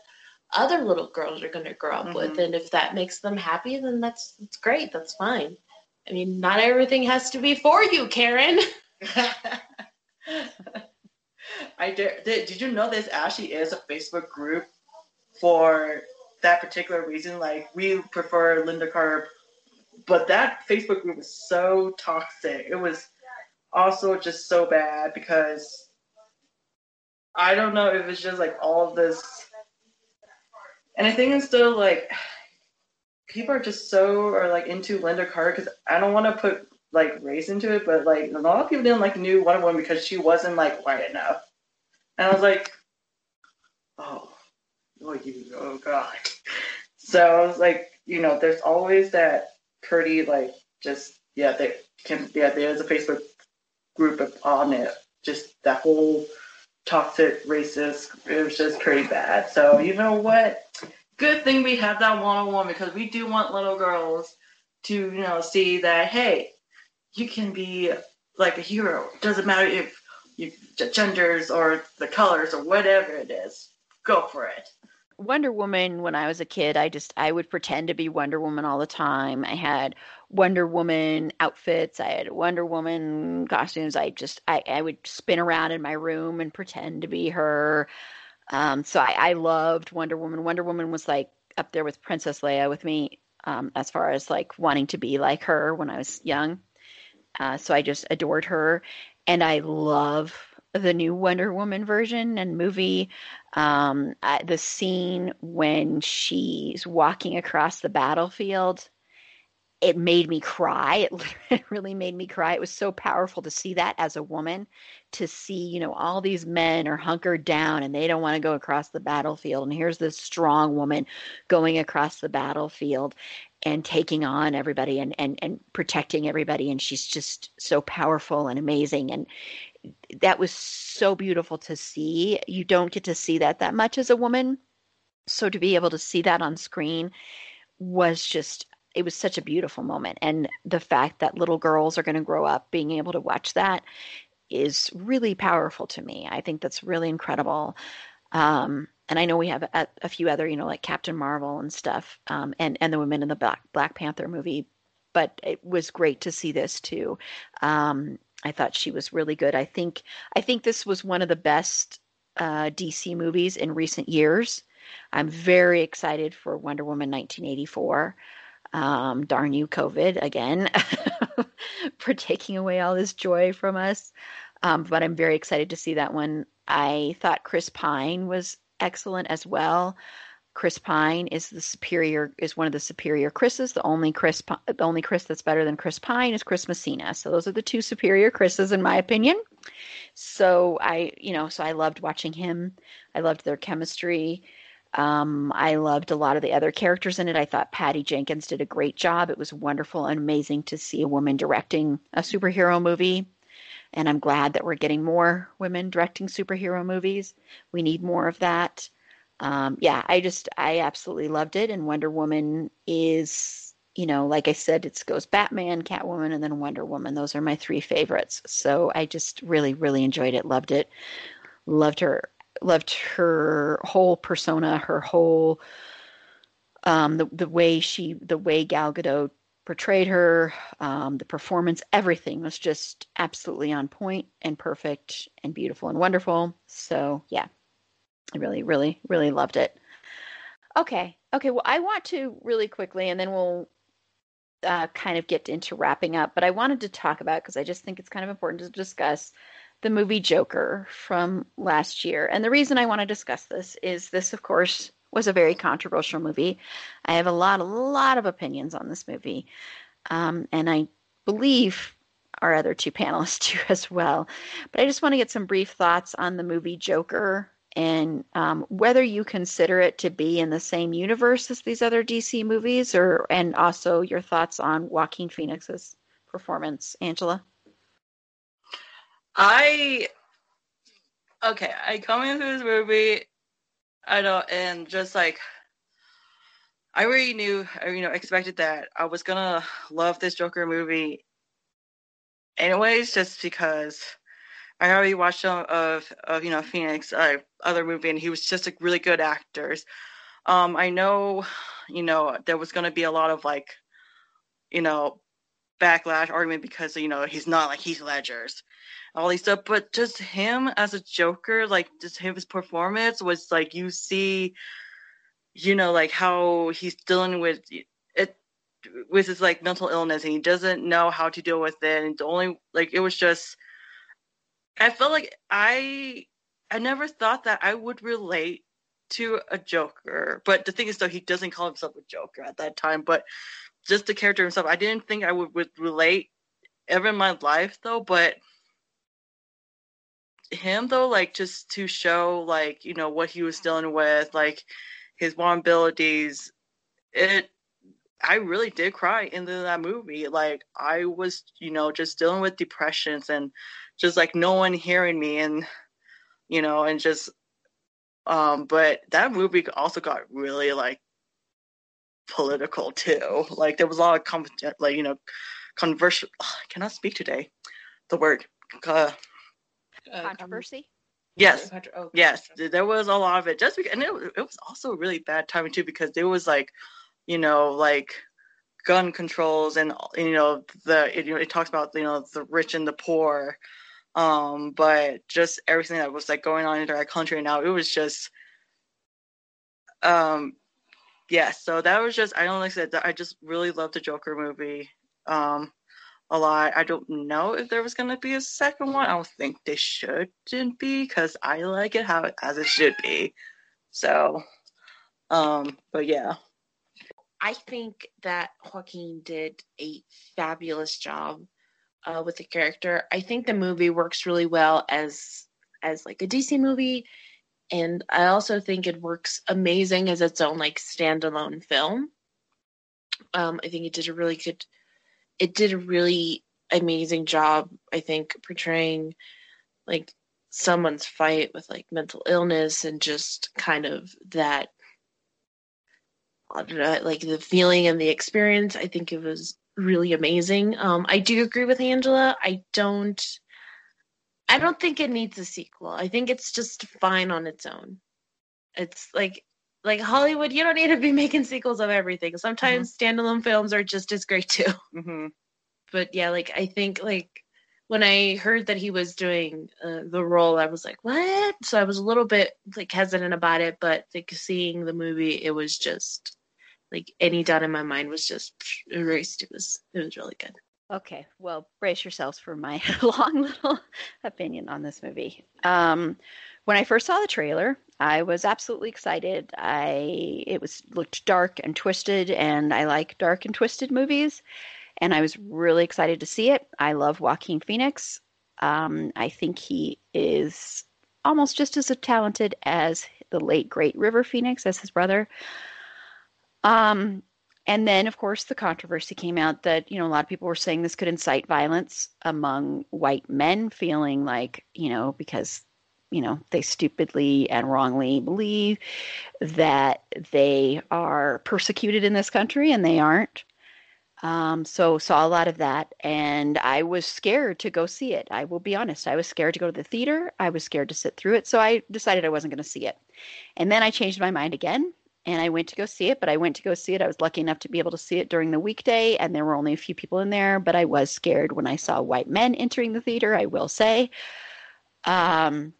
other little girls are going to grow up mm-hmm. with, and if that makes them happy, then that's, that's great. That's fine. I mean, not everything has to be for you, Karen. I dare, did, did you know this actually is a Facebook group for that particular reason? Like, we prefer Linda Carter, but that Facebook group was so toxic. It was also just so bad because I don't know if it's just like all of this. And I think it's still, like, people are just so, or like, into Linda Carter, because I don't want to put, like, race into it, but, like, a lot of people didn't, like, knew Wonder Woman because she wasn't, like, white enough. And I was like, oh, oh, you, oh, God. So I was like, you know, there's always that pretty, like, just, yeah, they can, yeah, there's a Facebook group of, on it, just that whole toxic, racist, it was just pretty bad. So, you know what? Good thing we have that one-on-one, because we do want little girls to, you know, see that, hey, you can be like a hero. It doesn't matter if you genders or the colors or whatever it is. Go for it. Wonder Woman, when I was a kid, I just, I would pretend to be Wonder Woman all the time. I had Wonder Woman outfits. I had Wonder Woman costumes. I just, I, I would spin around in my room and pretend to be her. Um, so I, I loved Wonder Woman. Wonder Woman was like up there with Princess Leia with me, um, as far as like wanting to be like her when I was young. Uh, so I just adored her. And I love the new Wonder Woman version and movie. Um, I, the scene when she's walking across the battlefield, it made me cry. It, it really made me cry. It was so powerful to see that as a woman, to see, you know, all these men are hunkered down and they don't want to go across the battlefield. And here's this strong woman going across the battlefield and taking on everybody and, and, and protecting everybody. And she's just so powerful and amazing. And that was so beautiful to see. You don't get to see that that much as a woman. So to be able to see that on screen was just, it was such a beautiful moment. And the fact that little girls are going to grow up being able to watch that is really powerful to me. I think that's really incredible. Um, and I know we have a, a few other, you know, like Captain Marvel and stuff, um, and, and the women in the Black, Black Panther movie, but it was great to see this too. Um, I thought she was really good. I think, I think this was one of the best uh, D C movies in recent years. I'm very excited for Wonder Woman nineteen eighty-four. Um, darn you, COVID, again, for taking away all this joy from us. Um, but I'm very excited to see that one. I thought Chris Pine was excellent as well. Chris Pine is the superior, is one of the superior Chris's. The only Chris, the only Chris that's better than Chris Pine is Chris Messina. So those are the two superior Chris's in my opinion. So I, you know, so I loved watching him. I loved their chemistry. Um, I loved a lot of the other characters in it. I thought Patty Jenkins did a great job. It was wonderful and amazing to see a woman directing a superhero movie. And I'm glad that we're getting more women directing superhero movies. We need more of that. Um, yeah, I just, I absolutely loved it. And Wonder Woman is, you know, like I said, it goes Batman, Catwoman, and then Wonder Woman. Those are my three favorites. So I just really, really enjoyed it. Loved it. Loved her. Loved her whole persona, her whole, um, the, the way she, the way Gal Gadot portrayed her, um, the performance, everything was just absolutely on point and perfect and beautiful and wonderful. So yeah, I really, really, really loved it. Okay. Okay. Well, I want to really quickly, and then we'll uh, kind of get into wrapping up, but I wanted to talk about, cause I just think it's kind of important to discuss, the movie Joker from last year. And the reason I want to discuss this is this, of course, was a very controversial movie. I have a lot, a lot of opinions on this movie. Um, and I believe our other two panelists do as well. But I just want to get some brief thoughts on the movie Joker and um, whether you consider it to be in the same universe as these other D C movies, or and also your thoughts on Joaquin Phoenix's performance. Angela? I, okay, I come into this movie, I don't, and just, like, I already knew, I, you know, expected that I was gonna love this Joker movie anyways, just because I already watched some of, of you know, Phoenix, uh, other movie, and he was just a really good actor. Um, I know, you know, there was gonna be a lot of, like, you know, backlash argument because, you know, he's not like Heath Ledger's. All these stuff, but just him as a Joker, like, just him, his performance was, like, you see, you know, like, how he's dealing with it, with his, like, mental illness, and he doesn't know how to deal with it, and the only, like, it was just, I felt like I, I never thought that I would relate to a Joker, but the thing is, though, he doesn't call himself a Joker at that time, but just the character himself, I didn't think I would, would relate ever in my life, though, but him though, like, just to show, like, you know, what he was dealing with, like, his vulnerabilities, it I really did cry in that movie. Like, I was, you know, just dealing with depressions and just, like, no one hearing me, and, you know, and just um but that movie also got really, like, political too. Like, there was a lot of com- like you know converse oh, I cannot speak today the word uh, controversy? Yes. Yes. There was a lot of it. Just because, and it, it was also really bad timing too, because there was, like, you know, like, gun controls, and, you know, the it, you know, it talks about, you know, the rich and the poor. Um, but just everything that was, like, going on in our country now, it was just um yeah, so that was just I don't like I said I just really loved the Joker movie. Um a lot. I don't know if there was going to be a second one. I don't think they shouldn't be, because I like it how as it should be. So, um, but yeah. I think that Joaquin did a fabulous job uh, with the character. I think the movie works really well as as like a D C movie, and I also think it works amazing as its own like standalone film. Um, I think it did a really good, it did a really amazing job. I think portraying like someone's fight with like mental illness and just kind of that. I don't know, like the feeling and the experience. I think it was really amazing. Um, I do agree with Angela. I don't, I don't think it needs a sequel. I think it's just fine on its own. It's like, like Hollywood, you don't need to be making sequels of everything. Sometimes mm-hmm. standalone films are just as great too. Mm-hmm. But yeah, like I think like when I heard that he was doing uh, the role, I was like, what? So I was a little bit like hesitant about it, but like seeing the movie, it was just. Like, any doubt in my mind was just erased. It was it was really good. Okay, well, brace yourselves for my long little opinion on this movie. Um, when I first saw the trailer, I was absolutely excited. I it was looked dark and twisted, and I like dark and twisted movies. And I was really excited to see it. I love Joaquin Phoenix. Um, I think he is almost just as talented as the late, great River Phoenix, as his brother. Um, and then, of course, the controversy came out that, you know, a lot of people were saying this could incite violence among white men, feeling like, you know, because, you know, they stupidly and wrongly believe that they are persecuted in this country, and they aren't. Um, so saw a lot of that, and I was scared to go see it. I will be honest. I was scared to go to the theater. I was scared to sit through it. So I decided I wasn't going to see it. And then I changed my mind again. And I went to go see it, but I went to go see it. I was lucky enough to be able to see it during the weekday, and there were only a few people in there. But I was scared when I saw white men entering the theater, I will say. Um,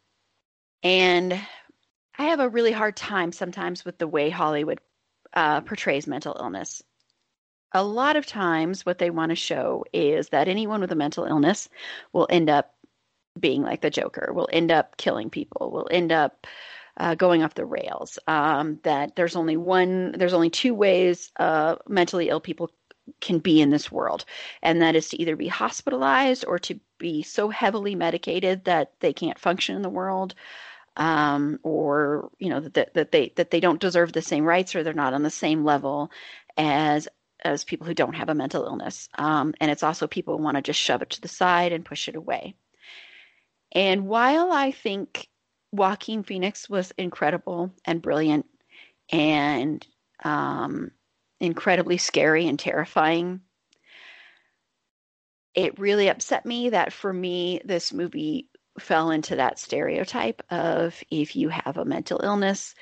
and I have a really hard time sometimes with the way Hollywood uh, portrays mental illness. A lot of times what they want to show is that anyone with a mental illness will end up being like the Joker, will end up killing people, will end up... Uh, going off the rails, um, that there's only one, there's only two ways uh, mentally ill people can be in this world. And that is to either be hospitalized or to be so heavily medicated that they can't function in the world, um, or, you know, that, that they, that they don't deserve the same rights, or they're not on the same level as, as people who don't have a mental illness. Um, and it's also people want to just shove it to the side and push it away. And while I think Joaquin Phoenix was incredible and brilliant and um, incredibly scary and terrifying, it really upset me that, for me, this movie fell into that stereotype of if you have a mental illness,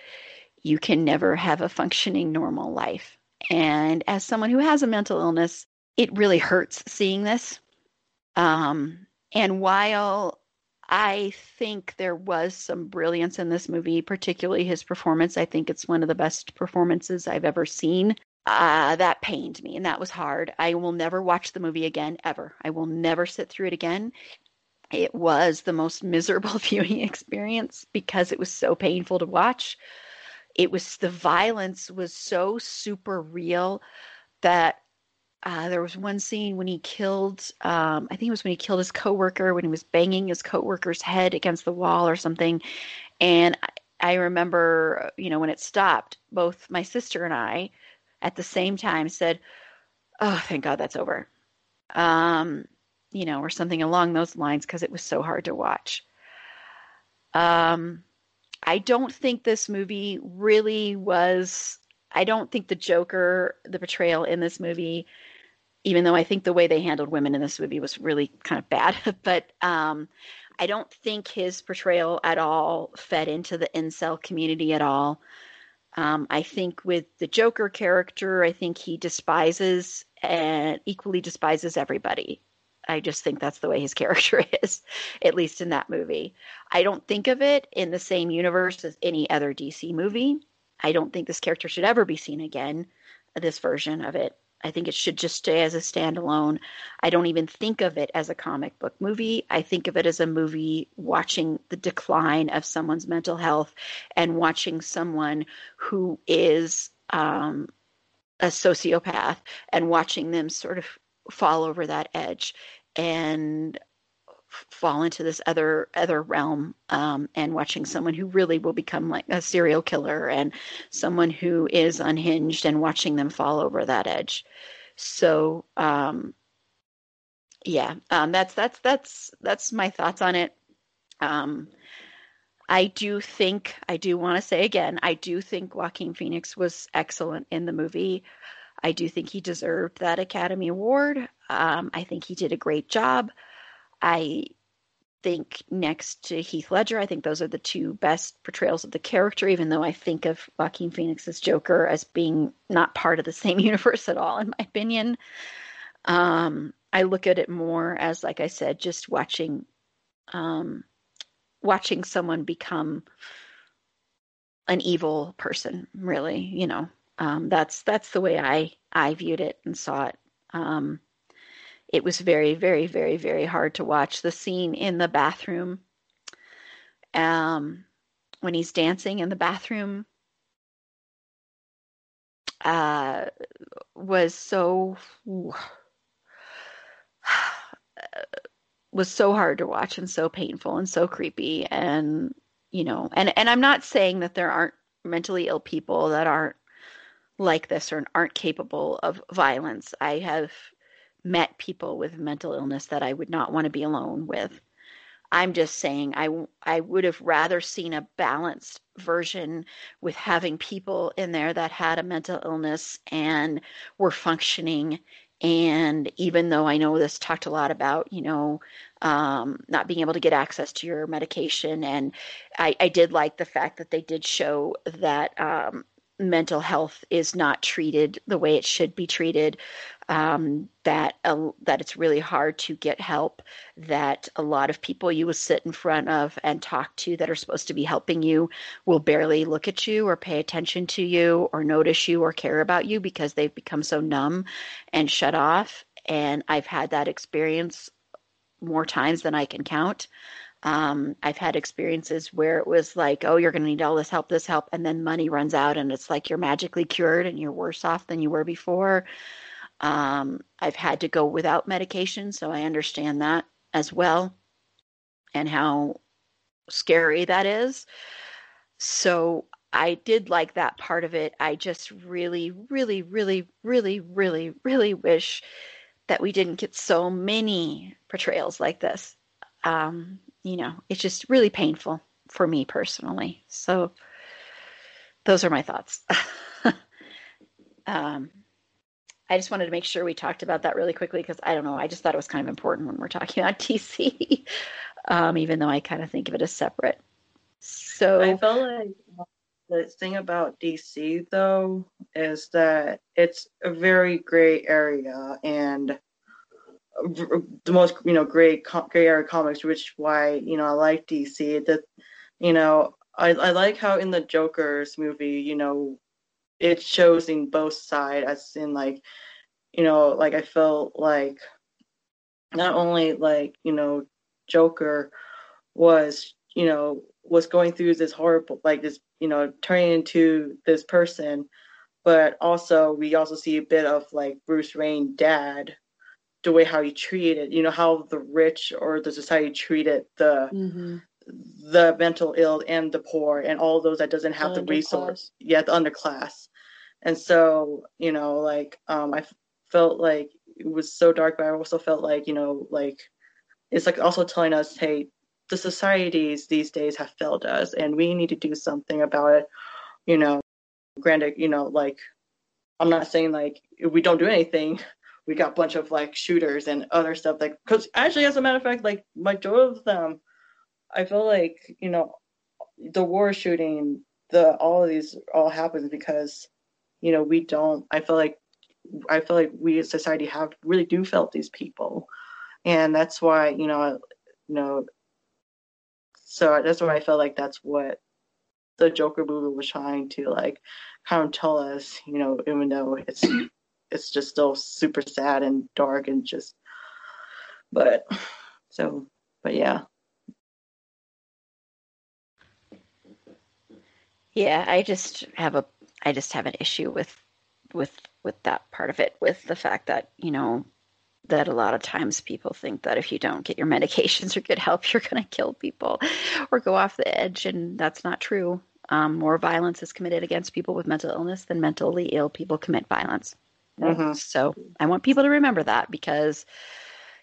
you can never have a functioning normal life. And as someone who has a mental illness, it really hurts seeing this. Um, and while I think there was some brilliance in this movie, particularly his performance. I think it's one of the best performances I've ever seen. Uh, that pained me, and that was hard. I will never watch the movie again, ever. I will never sit through it again. It was the most miserable viewing experience because it was so painful to watch. It was, the violence was so super real that Uh, there was one scene when he killed, um, I think it was when he killed his coworker, when he was banging his coworker's head against the wall or something. And I, I remember, you know, when it stopped, both my sister and I at the same time said, "Oh, thank God that's over." Um, you know, or something along those lines, because it was so hard to watch. Um, I don't think this movie really was... I don't think the Joker, the portrayal in this movie, even though I think the way they handled women in this movie was really kind of bad, but um, I don't think his portrayal at all fed into the incel community at all. Um, I think with the Joker character, I think he despises and equally despises everybody. I just think that's the way his character is, at least in that movie. I don't think of it in the same universe as any other D C movie. I don't think this character should ever be seen again, this version of it. I think it should just stay as a standalone. I don't even think of it as a comic book movie. I think of it as a movie watching the decline of someone's mental health and watching someone who is um, a sociopath and watching them sort of fall over that edge and fall into this other other realm, um, and watching someone who really will become like a serial killer and someone who is unhinged and watching them fall over that edge. So, um, yeah, um, that's, that's, that's, that's my thoughts on it. Um, I do think, I do want to say again, I do think Joaquin Phoenix was excellent in the movie. I do think he deserved that Academy Award. Um, I think he did a great job. I think next to Heath Ledger, I think those are the two best portrayals of the character, even though I think of Joaquin Phoenix's Joker as being not part of the same universe at all, in my opinion. Um, I look at it more as, like I said, just watching um, watching someone become an evil person, really, you know. Um, that's that's the way I, I viewed it and saw it. Um It was very, very, very, very hard to watch. The scene in the bathroom, um, when he's dancing in the bathroom, uh, was so was so hard to watch and so painful and so creepy. And you know, and and I'm not saying that there aren't mentally ill people that aren't like this or aren't capable of violence. I have met people with mental illness that I would not want to be alone with. I'm just saying I, I would have rather seen a balanced version with having people in there that had a mental illness and were functioning. And even though I know this talked a lot about, you know, um, not being able to get access to your medication. And I, I did like the fact that they did show that um, mental health is not treated the way it should be treated. Um, that uh, that it's really hard to get help, that a lot of people you will sit in front of and talk to that are supposed to be helping you will barely look at you or pay attention to you or notice you or care about you because they've become so numb and shut off. And I've had that experience more times than I can count. Um, I've had experiences where it was like, oh, you're going to need all this help, this help, and then money runs out and it's like you're magically cured and you're worse off than you were before. Um, I've had to go without medication, so I understand that as well and how scary that is. So I did like that part of it. I just really, really, really, really, really, really wish that we didn't get so many portrayals like this. Um, you know, it's just really painful for me personally. So those are my thoughts. um, I just wanted to make sure we talked about that really quickly because I don't know. I just thought it was kind of important when we're talking about D C, um, even though I kind of think of it as separate. So I felt like the thing about D C, though, is that it's a very gray area and the most, you know, gray, gray area comics, which why, you know, I like D C. That, you know, I, I like how in the Joker's movie, you know, it shows in both sides, as in, like, you know, like, I felt like not only, like, you know, Joker was, you know, was going through this horrible, like, this, you know, turning into this person, but also, we also see a bit of, like, Bruce Wayne's dad, the way how he treated, you know, how the rich or the society treated the mm-hmm. the mental ill and the poor and all those that doesn't have the, the resource yet, yeah, the underclass. And so, you know, like, um, I f- felt like it was so dark, but I also felt like, you know, like, it's like also telling us, hey, the societies these days have failed us and we need to do something about it. You know, granted, you know, like, I'm not saying like, if we don't do anything, we got a bunch of like shooters and other stuff. Like, cause actually, as a matter of fact, like majority of them, I feel like, you know, the war shooting, the all of these all happens because, you know, we don't, I feel like, I feel like we as society have really do felt these people. And that's why, you know, you know, so that's why I felt like that's what the Joker movie was trying to like kind of tell us, you know, even though it's it's just still super sad and dark and just, but so, but yeah. Yeah, I just have a, I just have an issue with, with, with that part of it, with the fact that, you know, that a lot of times people think that if you don't get your medications or good help, you're going to kill people or go off the edge. And that's not true. Um, more violence is committed against people with mental illness than mentally ill people commit violence. Mm-hmm. So I want people to remember that because,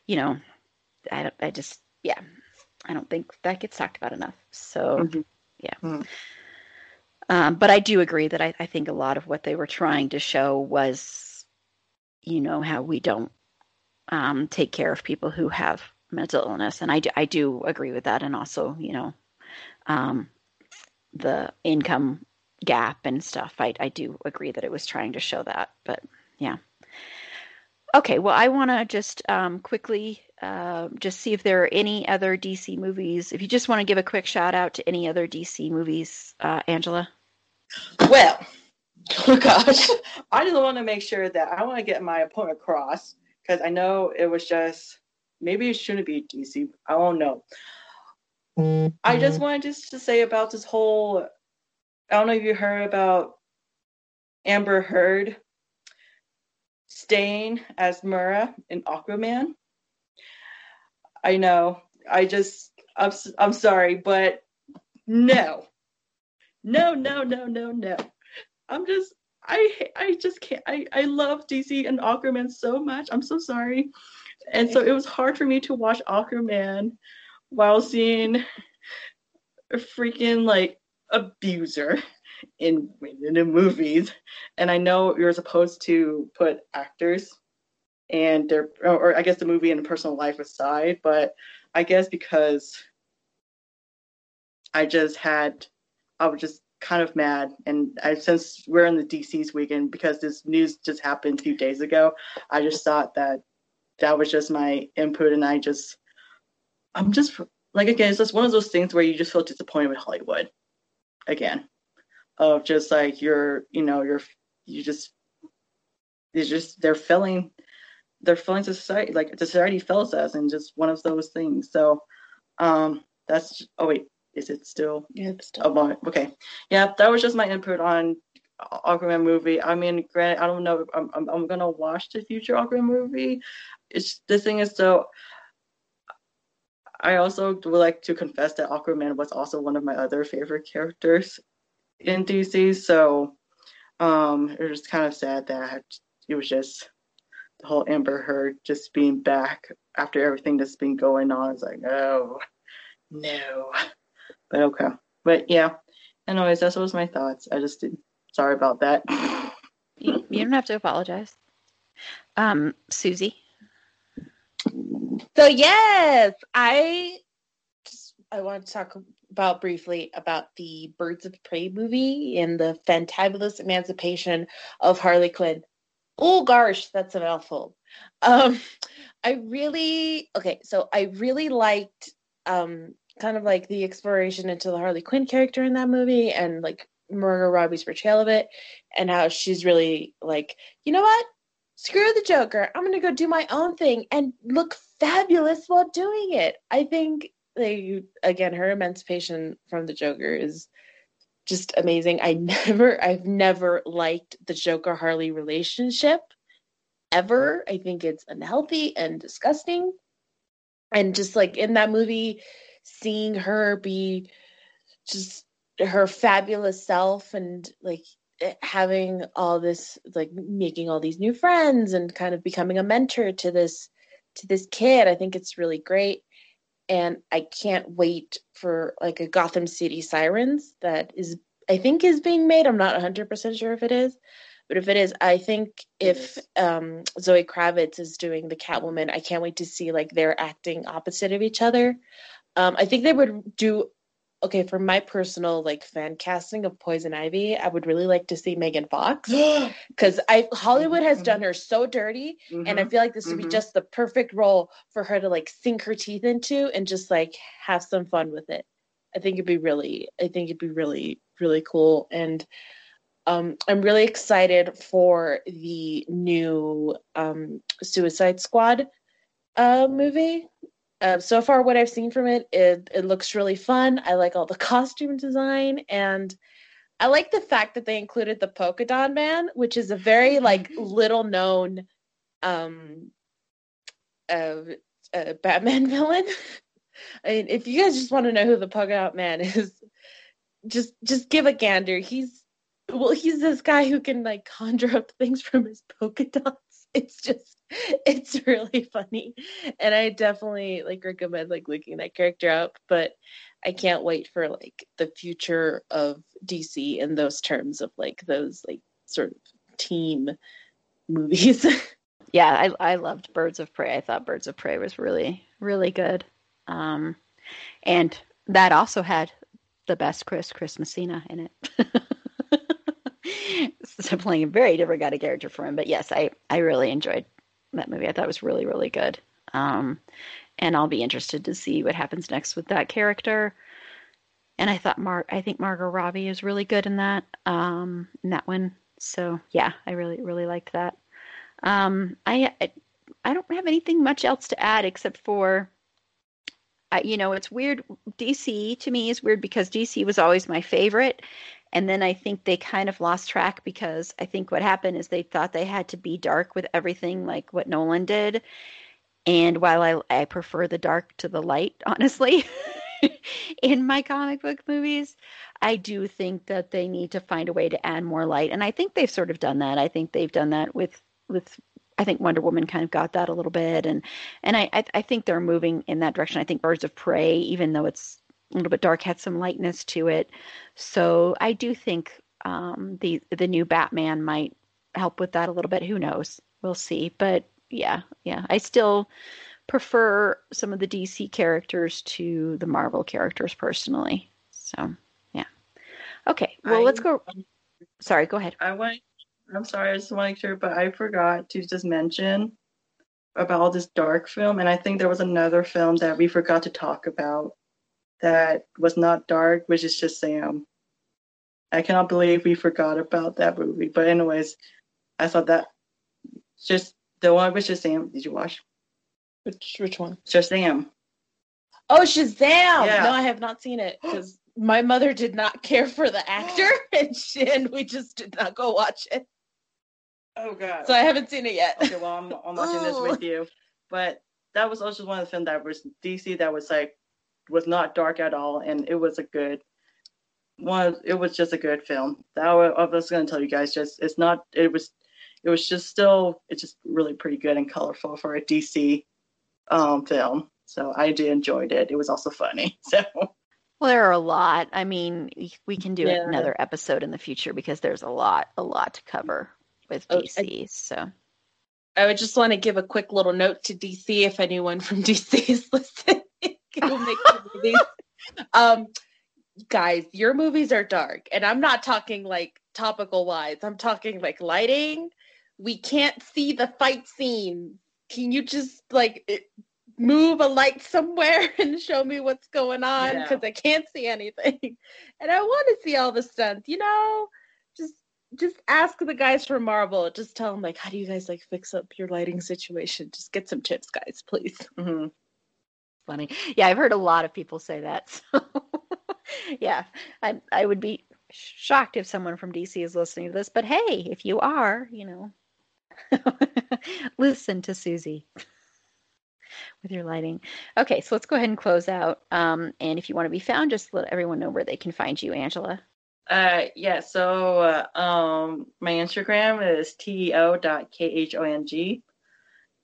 you know, I, I just, yeah, I don't think that gets talked about enough. So, mm-hmm. yeah. Mm-hmm. Um, but I do agree that I, I think a lot of what they were trying to show was, you know, how we don't um, take care of people who have mental illness. And I do, I do agree with that. And also, you know, um, the income gap and stuff. I, I do agree that it was trying to show that, but yeah. Okay. Well, I want to just um, quickly uh, just see if there are any other D C movies. If you just want to give a quick shout out to any other D C movies, uh, Angela. Well, oh gosh, I just want to make sure that I want to get my point across. Because I know it was just, maybe it shouldn't be D C. I don't know. Mm-hmm. I just wanted just to say about this whole, I don't know if you heard about Amber Heard staying as Mera in Aquaman. I know. I just, I'm, I'm sorry, but no. No, no, no, no, no. I'm just... I I just can't. I, I love D C and Aquaman so much. I'm so sorry. And so it was hard for me to watch Aquaman while seeing a freaking, like, abuser in, in the movies. And I know you're supposed to put actors and their, or, or I guess the movie and the personal life aside, but I guess because I just had, I was just, kind of mad, and I, since we're in the D C's weekend, because this news just happened two days ago, I just thought that that was just my input, and I just, I'm just, like, again, it's just one of those things where you just feel disappointed with Hollywood, again, of just, like, you're, you know, you're, you just, it's just, they're filling, they're filling society, like, society fills us, and just one of those things, so, um, that's, oh, wait, Is it still? Yeah, it's still. Oh, okay. Yeah, that was just my input on Aquaman movie. I mean, granted, I don't know. I'm I'm, I'm gonna watch the future Aquaman movie. It's the thing is though. I also would like to confess that Aquaman was also one of my other favorite characters in D C. So, um, it was kind of sad that I had, it was just the whole Amber Heard just being back after everything that's been going on. It's like, oh no. But okay. But yeah. Anyways, that was my thoughts. I just did. Sorry about that. you, you don't have to apologize. Um, Susie. So yes, I just I want to talk about briefly about the Birds of Prey movie and the fantabulous emancipation of Harley Quinn. Oh gosh, that's a mouthful. Um, I really okay. So I really liked. Um, kind of like the exploration into the Harley Quinn character in that movie and like Margot Robbie's portrayal of it and how she's really like, you know what? Screw the Joker. I'm going to go do my own thing and look fabulous while doing it. I think they, again, her emancipation from the Joker is just amazing. I never, I've never liked the Joker Harley relationship ever. I think it's unhealthy and disgusting. And just like in that movie, seeing her be just her fabulous self and like having all this, like making all these new friends and kind of becoming a mentor to this, to this kid. I think it's really great. And I can't wait for like a Gotham City Sirens that is, I think is being made. I'm not a hundred percent sure if it is, but if it is, I think if um, Zoe Kravitz is doing the Catwoman, I can't wait to see like they're acting opposite of each other. Um, I think they would do, okay, for my personal, like, fan casting of Poison Ivy, I would really like to see Megan Fox. Because I Hollywood has done her so dirty, mm-hmm. and I feel like this mm-hmm. would be just the perfect role for her to, like, sink her teeth into and just, like, have some fun with it. I think it'd be really, I think it'd be really, really cool. And Um, I'm really excited for the new um, Suicide Squad uh, movie. Uh, so far, what I've seen from it, it, it looks really fun. I like all the costume design, and I like the fact that they included the Polka Dot Man, which is a very like little known um, uh, uh, Batman villain. I mean, if you guys just want to know who the Polka Dot Man is, just just give a gander. He's Well, he's this guy who can, like, conjure up things from his polka dots. It's just, it's really funny. And I definitely, like, recommend, like, looking that character up. But I can't wait for, like, the future of D C in those terms of, like, those, like, sort of team movies. Yeah, I, I loved Birds of Prey. I thought Birds of Prey was really, really good. Um, and that also had the best Chris, Chris Messina in it. So playing a very different kind of character for him, but yes, I, I really enjoyed that movie. I thought it was really, really good. Um, and I'll be interested to see what happens next with that character. And I thought Mar- I think Margot Robbie is really good in that, um, in that one. So yeah, I really, really liked that. Um, I, I don't have anything much else to add except for, uh, you know, it's weird. D C to me is weird because D C was always my favorite. And then I think they kind of lost track because I think what happened is they thought they had to be dark with everything like what Nolan did. And while I, I prefer the dark to the light, honestly, in my comic book movies, I do think that they need to find a way to add more light. And I think they've sort of done that. I think they've done that with, with I think Wonder Woman kind of got that a little bit. And, and I, I, I think they're moving in that direction. I think Birds of Prey, even though it's a little bit dark, had some lightness to it. So I do think um, the the new Batman might help with that a little bit. Who knows? We'll see. But yeah, yeah. I still prefer some of the D C characters to the Marvel characters personally. So yeah. Okay. Well, I, let's go. Sorry, go ahead. I want. I'm sorry. I just want to make sure, but I forgot to just mention about this dark film, and I think there was another film that we forgot to talk about that was not dark, which is just Shazam. I cannot believe we forgot about that movie. But anyways, I thought that just the one with Shazam. Did you watch? Which which one? Shazam. Oh, Shazam! Yeah. No, I have not seen it because my mother did not care for the actor, and she, and we just did not go watch it. Oh God! So I haven't seen it yet. Okay, well I'm, I'm watching Ooh. this with you. But that was also one of the films that was D C that was like. was not dark at all, and it was a good one. It was just a good film. That I was going to tell you guys. Just it's not. It was. It was just still. It's just really pretty good and colorful for a D C um, film. So I did enjoyed it. It was also funny. So well, there are a lot. I mean, we can do yeah. another episode in the future because there's a lot, a lot to cover with oh, D C. I- so. I would just want to give a quick little note to D C if anyone from D C is listening. Who make the movies. Um, guys, your movies are dark, and I'm not talking like topical wise. I'm talking like lighting. We can't see the fight scene. Can you just like move a light somewhere and show me what's going on? Because yeah. I can't see anything, and I want to see all the stunts. You know, just just ask the guys from Marvel. Just tell them like, how do you guys like fix up your lighting situation? Just get some tips, guys, please. Mm-hmm. Funny. Yeah, I've heard a lot of people say that. So yeah, I I would be shocked if someone from D C is listening to this. But hey, if you are, you know, listen to Susie with your lighting. Okay, so let's go ahead and close out. Um, and if you want to be found, just let everyone know where they can find you, Angela. Uh, yeah, so uh, um, my Instagram is teo dot khong.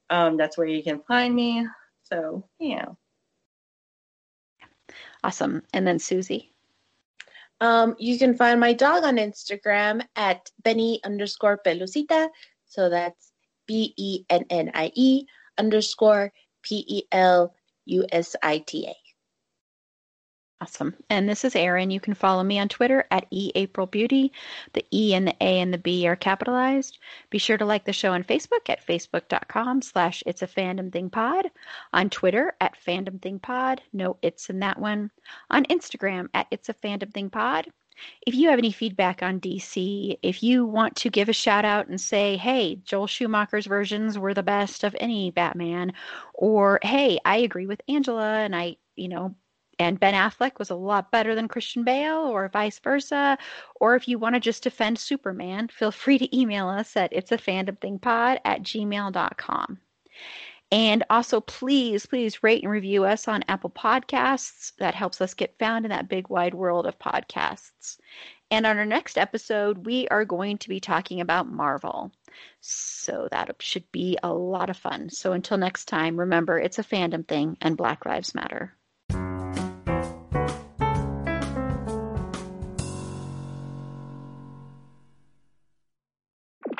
Um, that's where you can find me. So, yeah. Awesome. And then Susie? Um, you can find my dog on Instagram at Benny underscore Pelucita. So that's B E N N I E underscore P E L U S I T A. Awesome. And this is Erin. You can follow me on Twitter at eAprilBeauty. The E and the A and the B are capitalized. Be sure to like the show on Facebook at facebook.com slash It's a Fandom Thing Pod. On Twitter at Fandom Thing Pod. No it's in that one. On Instagram at It's a Fandom Thing Pod. If you have any feedback on D C, if you want to give a shout out and say, hey, Joel Schumacher's versions were the best of any Batman, or hey, I agree with Angela and I, you know, and Ben Affleck was a lot better than Christian Bale, or vice versa. Or if you want to just defend Superman, feel free to email us at itsafandom thing pod at gmail dot com. And also, please, please rate and review us on Apple Podcasts. That helps us get found in that big wide world of podcasts. And on our next episode, we are going to be talking about Marvel. So that should be a lot of fun. So until next time, remember, it's a fandom thing and Black Lives Matter.